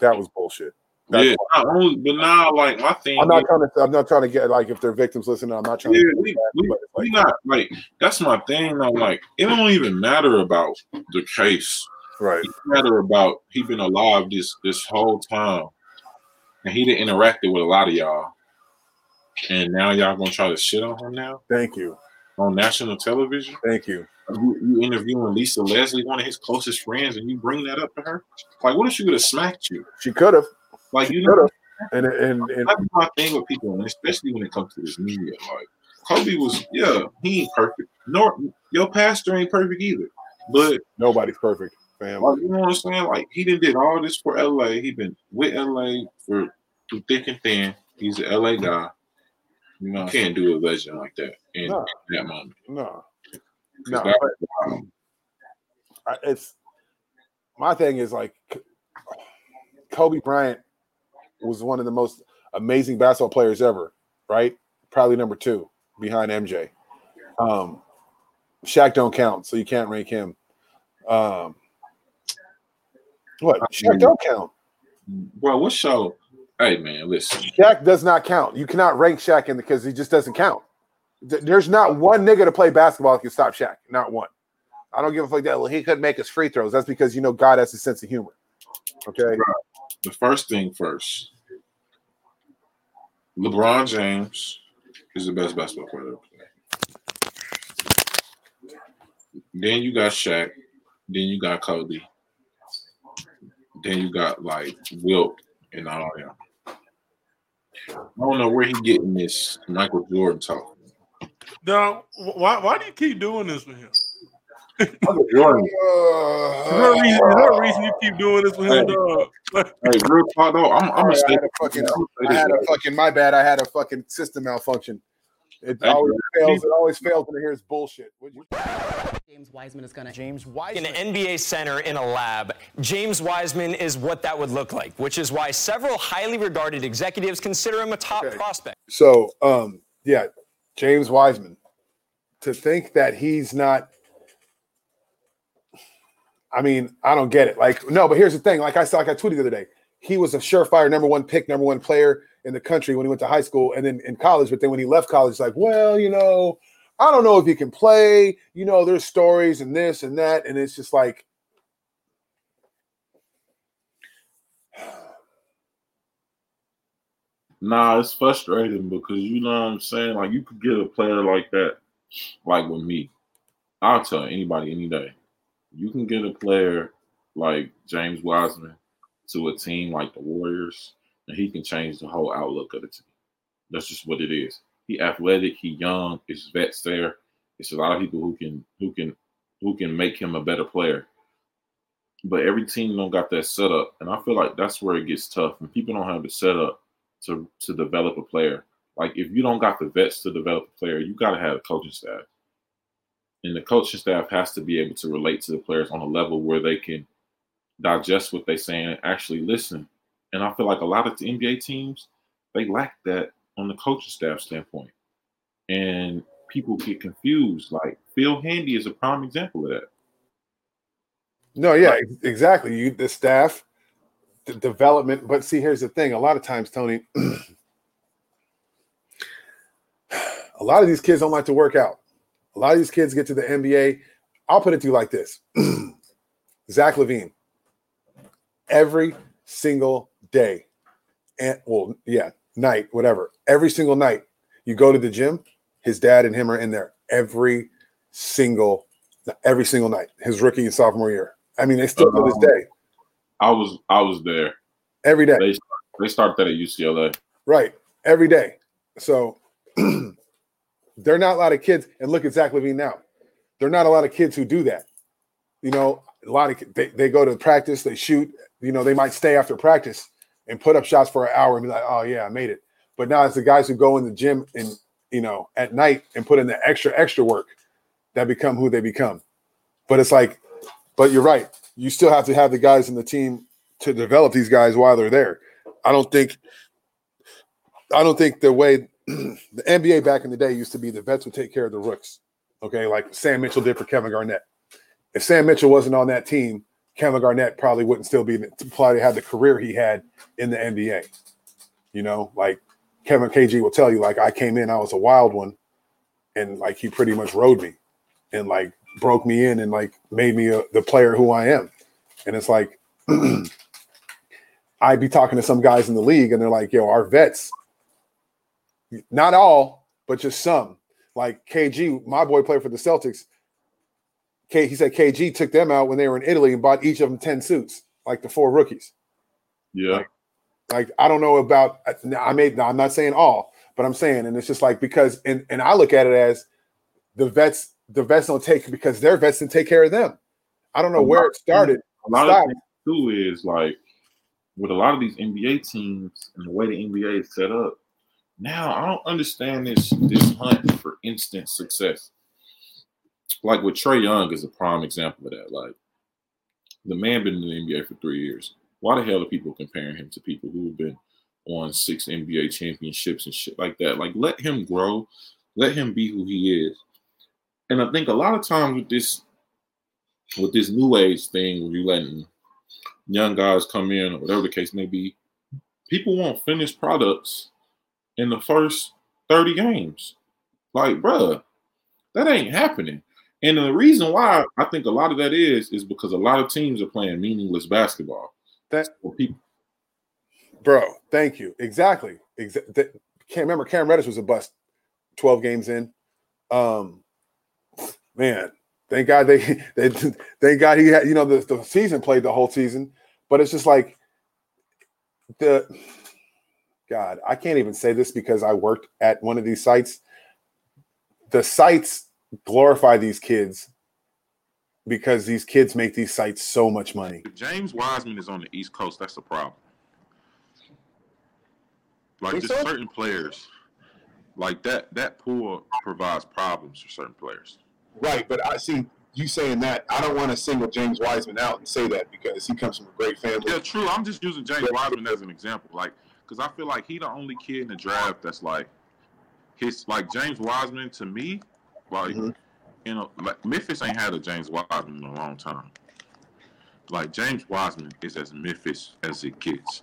that was bullshit. That's yeah, not only, but now, like my thing. I'm not is, trying to. I'm not trying to get like if their victims listening. I'm not trying. Yeah, to we, that, we, we like, not like that's my thing. I'm like, it don't even matter about the case, right? It matter about he been alive this this whole time, and he didn't interacted with a lot of y'all, and now y'all gonna try to shit on him now. Thank you. On national television. Thank you. You, you interviewing Lisa Leslie, one of his closest friends, and you bring that up to her? Like, what if she would have smacked you? She could have. Like, you could have. And and, and that's my thing with people, and especially when it comes to this media. Like, Kobe was, yeah, he ain't perfect. Nor your pastor ain't perfect either. But nobody's perfect, fam. Like, you know what I'm saying? Like, he done did all this for L A. He been with L A for through thick and thin. He's an L A guy. You know, you can't do a legend like that in, no. in that moment. No. No, but, um, it's my thing is like Kobe Bryant was one of the most amazing basketball players ever, right? Probably number two behind M J. Um, Shaq don't count, so you can't rank him. Um, what Shaq don't count? Well, what show? Hey man, listen, Shaq does not count. You cannot rank Shaq in because he just doesn't count. There's not one nigga to play basketball that can stop Shaq. Not one. I don't give a fuck that. Well, he couldn't make his free throws. That's because, you know, God has a sense of humor. Okay? The first thing first. LeBron James is the best basketball player. Then you got Shaq. Then you got Kobe. Then you got, like, Wilt and all y'all. I don't know where he getting this Michael Jordan talk. Now, why why do you keep doing this with him? Michael Jordan. There's no reason, no reason you keep doing this with him, hey, dog. Hey, real talk though, I'm I'm right, a fucking. I had a way. fucking. My bad. I had a fucking system malfunction. It Thank always you. fails. It always fails when I hear it's bullshit. Would you? James Wiseman is going to James Wiseman in an N B A center in a lab. James Wiseman is what that would look like, which is why several highly regarded executives consider him a top okay. prospect. So, um, yeah. James Wiseman, to think that he's not – I mean, I don't get it. Like, no, but here's the thing. Like I saw, like I tweeted the other day, he was a surefire number one pick, number one player in the country when he went to high school and then in college. But then when he left college, it's like, well, you know, I don't know if he can play. You know, there's stories and this and that, and it's just like nah, it's frustrating because you know what I'm saying? Like, you could get a player like that, like with me. I'll tell anybody any day. You can get a player like James Wiseman to a team like the Warriors, and he can change the whole outlook of the team. That's just what it is. He athletic, he young, it's vets there. It's a lot of people who can who can who can make him a better player. But every team don't got that setup, and I feel like that's where it gets tough. And people don't have the setup to to develop a player. Like if you don't got the vets to develop a player, you got to have a coaching staff, and the coaching staff has to be able to relate to the players on a level where they can digest what they're saying and actually listen. And I feel like a lot of the N B A teams, they lack that on the coaching staff standpoint, and people get confused. Like Phil Handy is a prime example of that. No, yeah, like, exactly. You, the staff, the development. But see, here's the thing. A lot of times, Tony, a lot of these kids don't like to work out. A lot of these kids get to the N B A. I'll put it to you like this. Zach LaVine, every single day, and well, yeah, night, whatever. Every single night you go to the gym, his dad and him are in there every single every single night, his rookie and sophomore year. I mean, they still um, to this day. I was I was there. Every day. They, they start that at U C L A. Right. Every day. So they're not a lot of kids. And look at Zach LaVine now. They're not a lot of kids who do that. You know, a lot of they, they go to practice, they shoot. You know, they might stay after practice and put up shots for an hour and be like, oh, yeah, I made it. But now it's the guys who go in the gym and, you know, at night and put in the extra, extra work that become who they become. But it's like, but you're right. You still have to have the guys in the team to develop these guys while they're there. I don't think, I don't think the way the N B A back in the day used to be the vets would take care of the rooks. Okay. Like Sam Mitchell did for Kevin Garnett. If Sam Mitchell wasn't on that team, Kevin Garnett probably wouldn't still be probably have the career he had in the N B A. You know, like Kevin K G will tell you, like, I came in, I was a wild one. And like, he pretty much rode me and like broke me in and like made me a, the player who I am. And it's like, I'd be talking to some guys in the league and they're like, yo, our vets, not all, but just some. Like K G, my boy played for the Celtics. K, he said K G took them out when they were in Italy and bought each of them ten suits, like the four rookies. Yeah. Like, like I don't know about, I made, I'm not saying all, but I'm saying, and it's just like, because, and, and I look at it as the vets, the vets don't take because their vets didn't take care of them. I don't know a where it started. A lot of things too is like with a lot of these N B A teams and the way the N B A is set up. Now I don't understand this this hunt for instant success. Like with Trae Young is a prime example of that. Like the man been in the N B A for three years. Why the hell are people comparing him to people who have been on six N B A championships and shit like that? Like let him grow, let him be who he is. And I think a lot of times with this, with this new age thing, when you letting young guys come in or whatever the case may be, people want finished products in the first thirty games. Like, bruh, that ain't happening. And the reason why I think a lot of that is is because a lot of teams are playing meaningless basketball. That's for people. Bro, thank you. Exactly. Exa- that, can't remember Cam Reddish was a bust twelve games in. Um, Man, thank God they, they thank God he had, you know, the, the season played the whole season, but it's just like the God, I can't even say this because I worked at one of these sites. The sites glorify these kids because these kids make these sites so much money. If James Wiseman is on the East Coast, that's the problem. Like just so? Certain players, like that that pool provides problems for certain players. Right, but I see you saying that. I don't want to single James Wiseman out and say that because he comes from a great family. Yeah, true. I'm just using James Wiseman as an example, like, because I feel like he the only kid in the draft that's like his like James Wiseman to me, like mm-hmm. you know, like Memphis ain't had a James Wiseman in a long time. Like James Wiseman is as Memphis as it gets.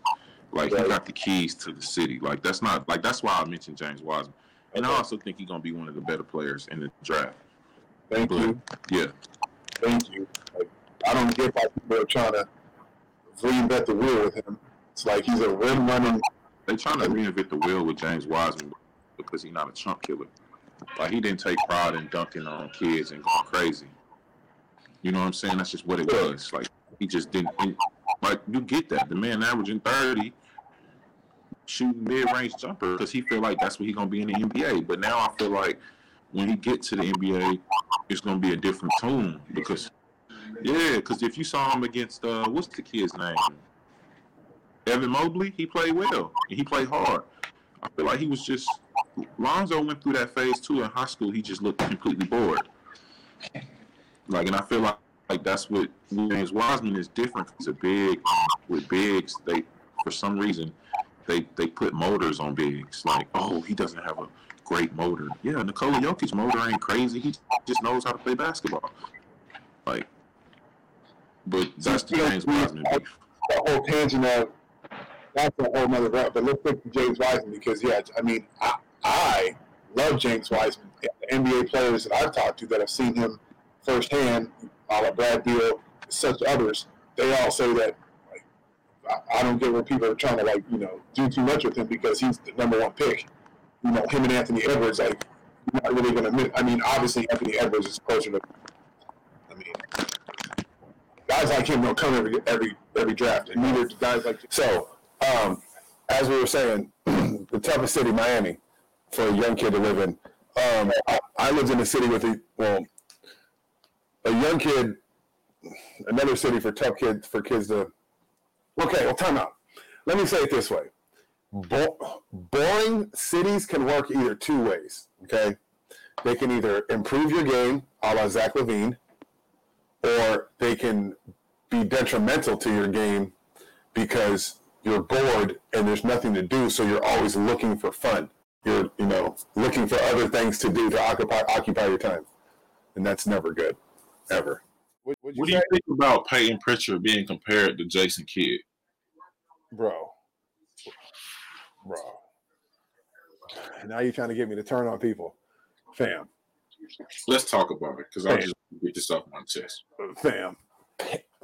Like right. He got the keys to the city. Like that's not like that's why I mentioned James Wiseman, and okay. I also think he's gonna be one of the better players in the draft. Thank you. Yeah. Thank you. Like, I don't get why people are trying to reinvent the wheel with him. It's like he's a rim running. They're trying to reinvent the wheel with James Wiseman because he's not a chunk killer. Like he didn't take pride in dunking on kids and going crazy. You know what I'm saying? That's just what it was. Like he just didn't. He, like you get that the man averaging thirty, shooting mid-range jumper because he feel like that's what he's gonna be in the N B A. But now I feel like when he get to the N B A, it's going to be a different tune because Yeah, because if you saw him against, uh, what's the kid's name? Evan Mobley, he played well. And he played hard. I feel like he was just, Lonzo went through that phase too in high school. He just looked completely bored. Like, and I feel like, like that's what James Wiseman is different. He's a big, with bigs, they, for some reason, they, they put motors on bigs. Like, oh, he doesn't have a great motor. Yeah, Nikola Jokic's motor ain't crazy. He just knows how to play basketball. Like, but that's the James Wiseman beef. That whole tangent of, that's a whole nother route, but let's look at James Wiseman because, yeah, I mean, I, I love James Wiseman. The N B A players that I've talked to that have seen him firsthand, like Brad Beal, such others, they all say that, like, I, I don't get where people are trying to, like, you know, do too much with him because he's the number one pick. You know, him and Anthony Edwards, like, you're not really going to, I mean, obviously Anthony Edwards is closer to, I mean, guys like him don't come every every, every draft, and neither do guys like him. So, um, as we were saying, the toughest city, Miami, for a young kid to live in. Um, I, I lived in a city with a, well, a young kid, another city for tough kids, for kids to, okay, well, time out. Let me say it this way. Bo- boring cities can work either two ways, okay? They can either improve your game, a la Zach LaVine, or they can be detrimental to your game because you're bored and there's nothing to do, so you're always looking for fun. You're, you know, looking for other things to do to occupy occupy your time, and that's never good, ever. What, what do you think about Peyton Pritchard being compared to Jason Kidd, bro? Bro, now you're trying to get me to turn on people, fam. Let's talk about it because I just get this off my chest, fam.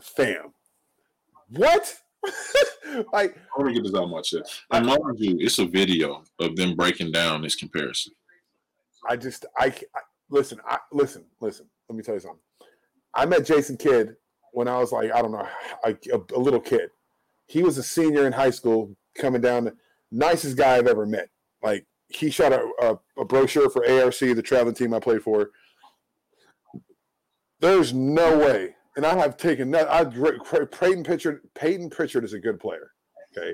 Fam, what? Like, I want to get this out of my chest. I know you. It's a video of them breaking down this comparison. I just, I, I listen, I listen, listen. Let me tell you something. I met Jason Kidd when I was like, I don't know, I, a, a little kid. He was a senior in high school, coming down. The nicest guy I've ever met. Like, he shot a, a, a brochure for A R C, the traveling team I played for. There's no way. And I have taken that. I Peyton Pritchard. Peyton Pritchard is a good player. Okay,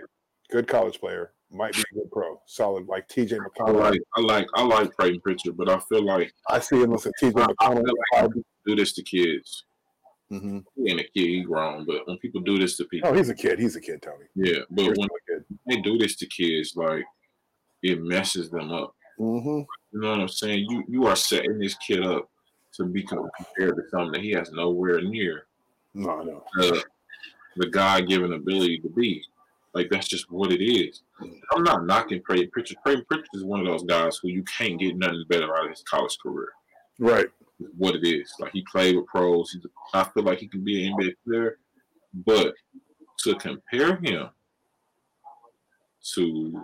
good college player. Might be a good pro. Solid, like T J McConnell. I like, I like, I like Peyton Pritchard, but I feel like I see him as a T J McConnell. I feel like do this to kids. Mm-hmm. He ain't a kid. He grown. But when people do this to people, oh, he's a kid. He's a kid, Tony. Yeah, but Here's when they do this to kids, like it messes them up. Mm-hmm. You know what I'm saying? You you are setting this kid up to be compared to something that he has nowhere near. No, no. Uh, the God-given ability to be. Like, that's just what it is. I'm not knocking Peyton Pritchard. Peyton Pritchard is one of those guys who you can't get nothing better out of his college career. Right. It's what it is. Like, he played with pros. He's a, I feel like he can be an N B A player. But to compare him to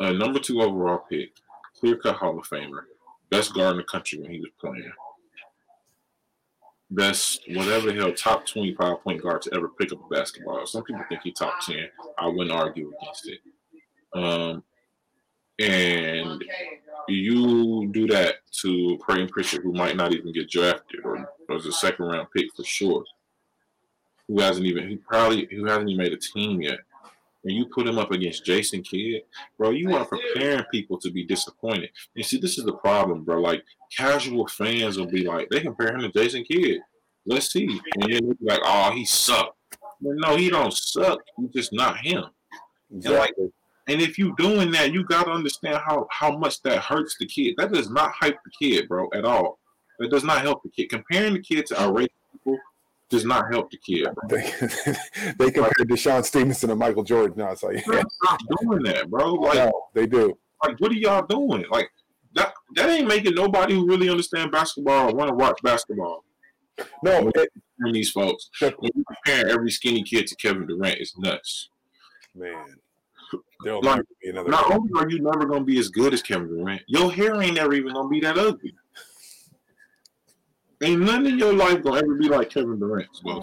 a number two overall pick, clear-cut Hall of Famer, best guard in the country when he was playing, best, whatever the hell, top twenty-five point guard to ever pick up a basketball. Some people think he's top ten. I wouldn't argue against it. Um, and you do that to Peyton Pritchard, who might not even get drafted, or was a second round pick for sure, who hasn't even, he probably, who hasn't even made a team yet. And you put him up against Jason Kidd, bro, you are preparing people to be disappointed. And see, this is the problem, bro. Like, casual fans will be like, they compare him to Jason Kidd. Let's see. And then they'll be like, oh, he sucked. But no, he don't suck. He's just not him. Exactly. And, like, and if you're doing that, you got to understand how, how much that hurts the kid. That does not hype the kid, bro, at all. That does not help the kid. Comparing the kid to outrageous people does not help the kid. Bro. They compared Deshaun Stevenson and Michael Jordan. No, it's like, yeah. Stop doing that, bro. Like, no, they do. Like, what are y'all doing? Like, that that ain't making nobody who really understand basketball want to watch basketball. No, it, these folks. When you're comparing every skinny kid to Kevin Durant, it's nuts, man. Like, not only are you never gonna be as good as Kevin Durant, your hair ain't never even gonna be that ugly. Ain't none in your life gonna ever be like Kevin Durant. Well,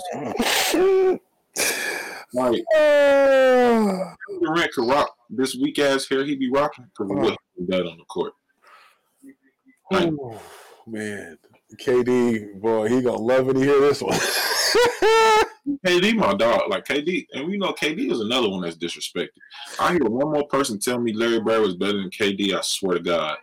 like, Kevin Durant could rock this weak ass hair he be rocking because he wouldn't do that on the court. Like, oh, man, K D, boy, he gonna love it to hear this one. K D, my dog. Like, K D, and we know K D is another one that's disrespected. I hear one more person tell me Larry Bird was better than K D, I swear to God.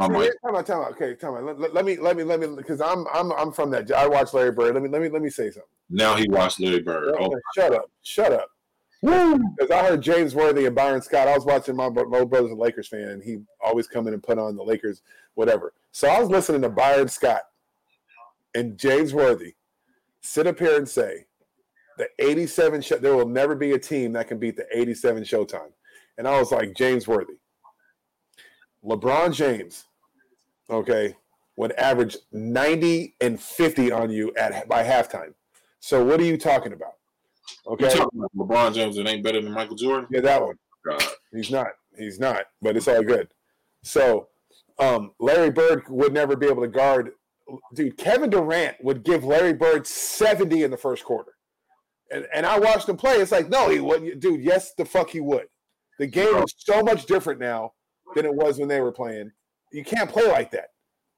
I'm like, time out, time out. Okay, time out. Let, let, let me, let me, let me, because I'm, I'm, I'm from that. I watched Larry Bird. Let me, let me, let me say something. Now he watched Larry Bird. Oh, shut up, shut up. Because I heard James Worthy and Byron Scott. I was watching my, my old brother's a Lakers fan, and he always come in and put on the Lakers, whatever. So I was listening to Byron Scott and James Worthy sit up here and say the eighty-seven. Sh- there will never be a team that can beat the eighty-seven Showtime. And I was like, James Worthy, LeBron James, okay, would average ninety and fifty on you at by halftime. So what are you talking about? Okay, you're talking about LeBron James that ain't better than Michael Jordan. Yeah, that one. God. He's not. He's not. But it's all good. So um, Larry Bird would never be able to guard. Dude, Kevin Durant would give Larry Bird seventy in the first quarter, and and I watched him play. It's like, no, he wouldn't. Dude, yes, the fuck he would. The game is so much different now than it was when they were playing. You can't play like that.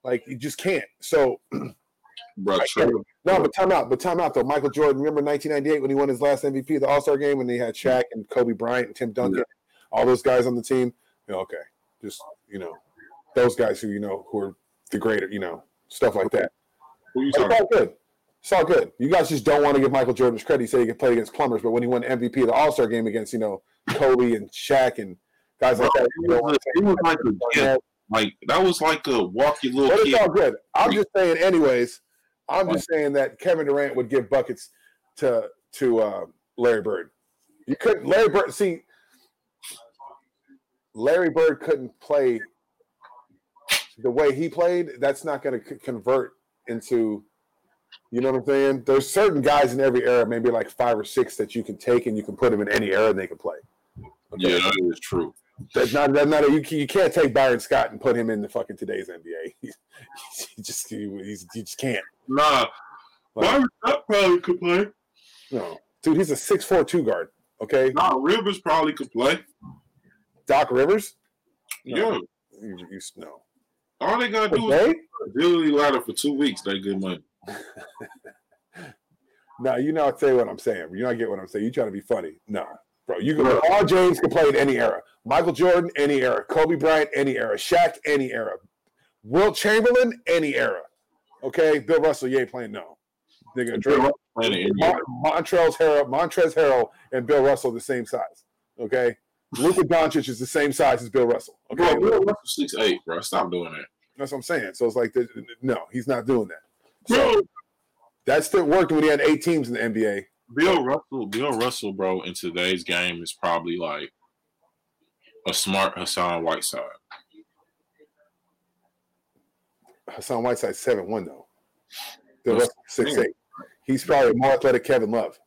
Like, you just can't. So. Bro, no, but time out. But time out, though. Michael Jordan, remember nineteen ninety-eight when he won his last M V P of the All-Star game when they had Shaq and Kobe Bryant and Tim Duncan, yeah. all those guys on the team? You know, okay. Just, you know, those guys who, you know, who are the greater, you know, stuff like that. You it's all good. It's all good. You guys just don't want to give Michael Jordan his credit. He said he could play against plumbers, but when he won the M V P of the All-Star game against, you know, Kobe and Shaq and guys like that. You know, it was like a kid. Like, that was like a walkie little kid. But it's all good. I'm just saying, anyways, I'm just saying that Kevin Durant would give buckets to to uh, Larry Bird. You couldn't Larry Bird see Larry Bird couldn't play the way he played. That's not going to c- convert into, you know what I'm saying? There's certain guys in every era, maybe like five or six that you can take and you can put them in any era and they can play. Okay? Yeah, that is true. That's not that's not a, you, you can't take Byron Scott and put him in the fucking today's N B A. You just you, you just can't. Nah, like, Byron Scott probably could play. No, dude, he's a six four two guard. Okay, nah, Rivers probably could play. Doc Rivers? No. Yeah, you, you, no. All they gotta do okay? is deal ladder for two weeks. They get money. Nah, you not say what I'm saying. You not get what I'm saying. You trying to be funny? Nah. Bro, you can, all James can play in any era. Michael Jordan, any era. Kobe Bryant, any era. Shaq, any era. Wilt Chamberlain, any era. Okay, Bill Russell, you ain't playing no. Nigga, Dray, Mon- Montrezl Harrell, Montrezl Harrell, and Bill Russell the same size. Okay, Luka Doncic is the same size as Bill Russell. Okay, Bill Russell six eight, bro. Stop doing that. That's what I'm saying. So it's like, no, he's not doing that. So, that still worked when he had eight teams in the N B A. Bill Russell, Bill Russell, bro, in today's game is probably like a smart Hassan Whiteside. Hassan Whiteside's seven one, though. The Russell six eight. He's probably more athletic Kevin Love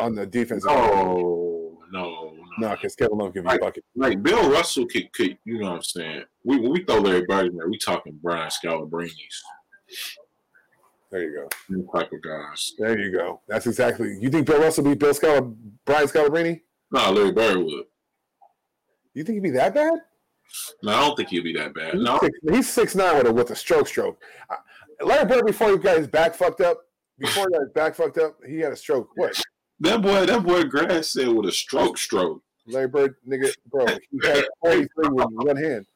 on the defense. Oh, game. no. No, because Kevin Love can be like, a bucket. Like, Bill Russell could, could, you know what I'm saying? We, when we throw Larry Bird in there, we talking Brian Scalabrines. There you go. Type of guys. There you go. That's exactly. You think Bill Russell beat Bill Scala, Brian Scalabrine? No, Larry Bird would. You think he'd be that bad? No, I don't think he'd be that bad. He's no, six, he's six nine with a with a stroke stroke. Uh, Larry Bird before he got his back fucked up, before he got his back fucked up, he had a stroke. What? That boy, that boy, Grass said with a stroke stroke. Larry Bird, nigga, bro, he had forty three with one hand.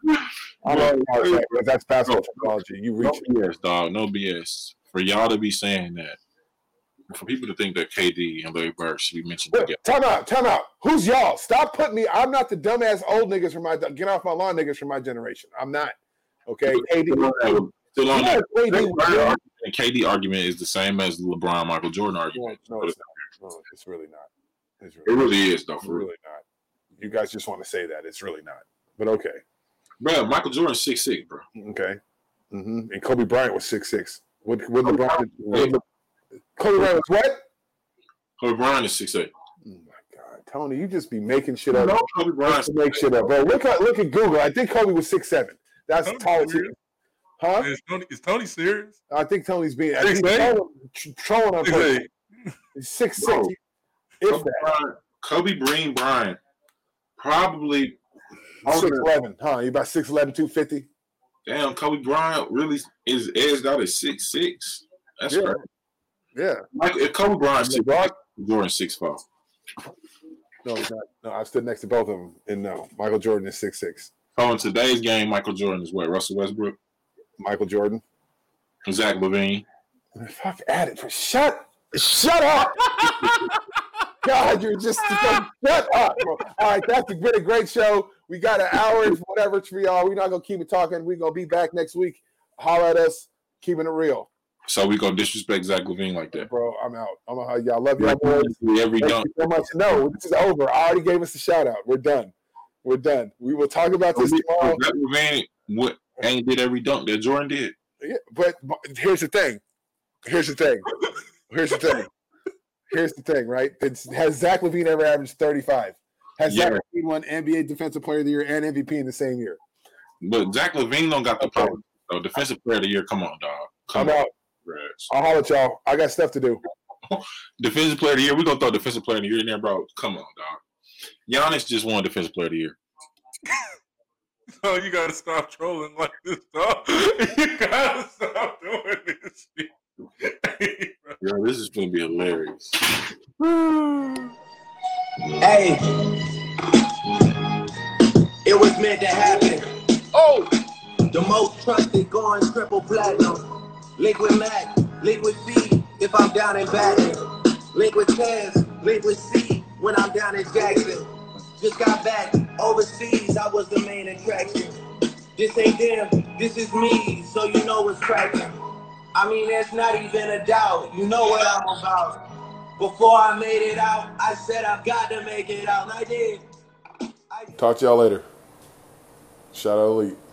I'm on that because that's basketball technology. You reach no B S, dog. No B S. For y'all to be saying that, for people to think that K D and Larry Bird should be mentioned together. Time out, time out. Who's y'all? Stop putting me. I'm not the dumbass old niggas from my get off my lawn niggas from my generation. I'm not. Okay, K D. The K D argument is the same as the LeBron Michael Jordan argument. No, it's not. No, it's really not. It's really it really not. is though. It's really real. not. You guys just want to say that it's really not. But okay, bro. Michael Jordan's six six, bro. Okay. Mm-hmm. And Kobe Bryant was six six. Would, would Kobe LeBron, would Le, Kobe Bryant is what? Kobe Bryant is six eight. Oh my God, Tony, you just be making shit up. No, Kobe Bryant to make shit up, bro. Look at look at Google. I think Kobe was six seven. That's tall. Huh? Is Tony, is Tony serious? I think Tony's being I think trolling, trolling on Tony. six six. Kobe, Bryant, Kobe Breen Bryant probably six eleven. Huh? You about six eleven, two fifty? Damn, Kobe Bryant really is edged out at six six. That's yeah. Crazy. Yeah. Like if Kobe Bryant six five, Jordan six five. No, not, no, I stood next to both of them, and no, Michael Jordan is six six. Oh, in today's game, Michael Jordan is what? Russell Westbrook, Michael Jordan, Zach LaVine. Fuck at it for shut, shut up. God, you're just shut up, bro. All right, that's been a great show. We got an hour and whatever for y'all. We're not gonna keep it talking. We're gonna be back next week. Holler at us, keeping it real. So we gonna disrespect Zach LaVine like that, bro? I'm out. I'm out. Y'all love y'all boys. Every Thank you so much. No, this is over. I already gave us a shout out. We're done. We're done. We will talk about this tomorrow. Zach LaVine what ain't did every dunk that Jordan did. Yeah, but here's the thing. Here's the thing. Here's the thing. Here's the thing, right? It's, has Zach LaVine ever averaged thirty-five? Has yeah. Zach LaVine won N B A Defensive Player of the Year and M V P in the same year? But Zach LaVine don't got the power. So Defensive Player of the Year, come on, dog. Come I'm on. Out. I'll holler at y'all. I got stuff to do. Defensive Player of the Year. We're going to throw Defensive Player of the Year in there, bro. Come on, dog. Giannis just won Defensive Player of the Year. So you got to stop trolling like this, dog. You got to stop doing this shit. Yo, this is going to be hilarious. Hey. It was meant to happen. Oh. The most trusted going triple platinum. Liquid Mac, liquid B, if I'm down in Baton. Liquid Taz, liquid C, when I'm down in Jackson. Just got back overseas, I was the main attraction. This ain't them, this is me, so you know what's cracking. I mean, there's not even a doubt, you know what I'm about. Before I made it out, I said I've got to make it out, and I did. I did. Talk to y'all later. Shout out Elite.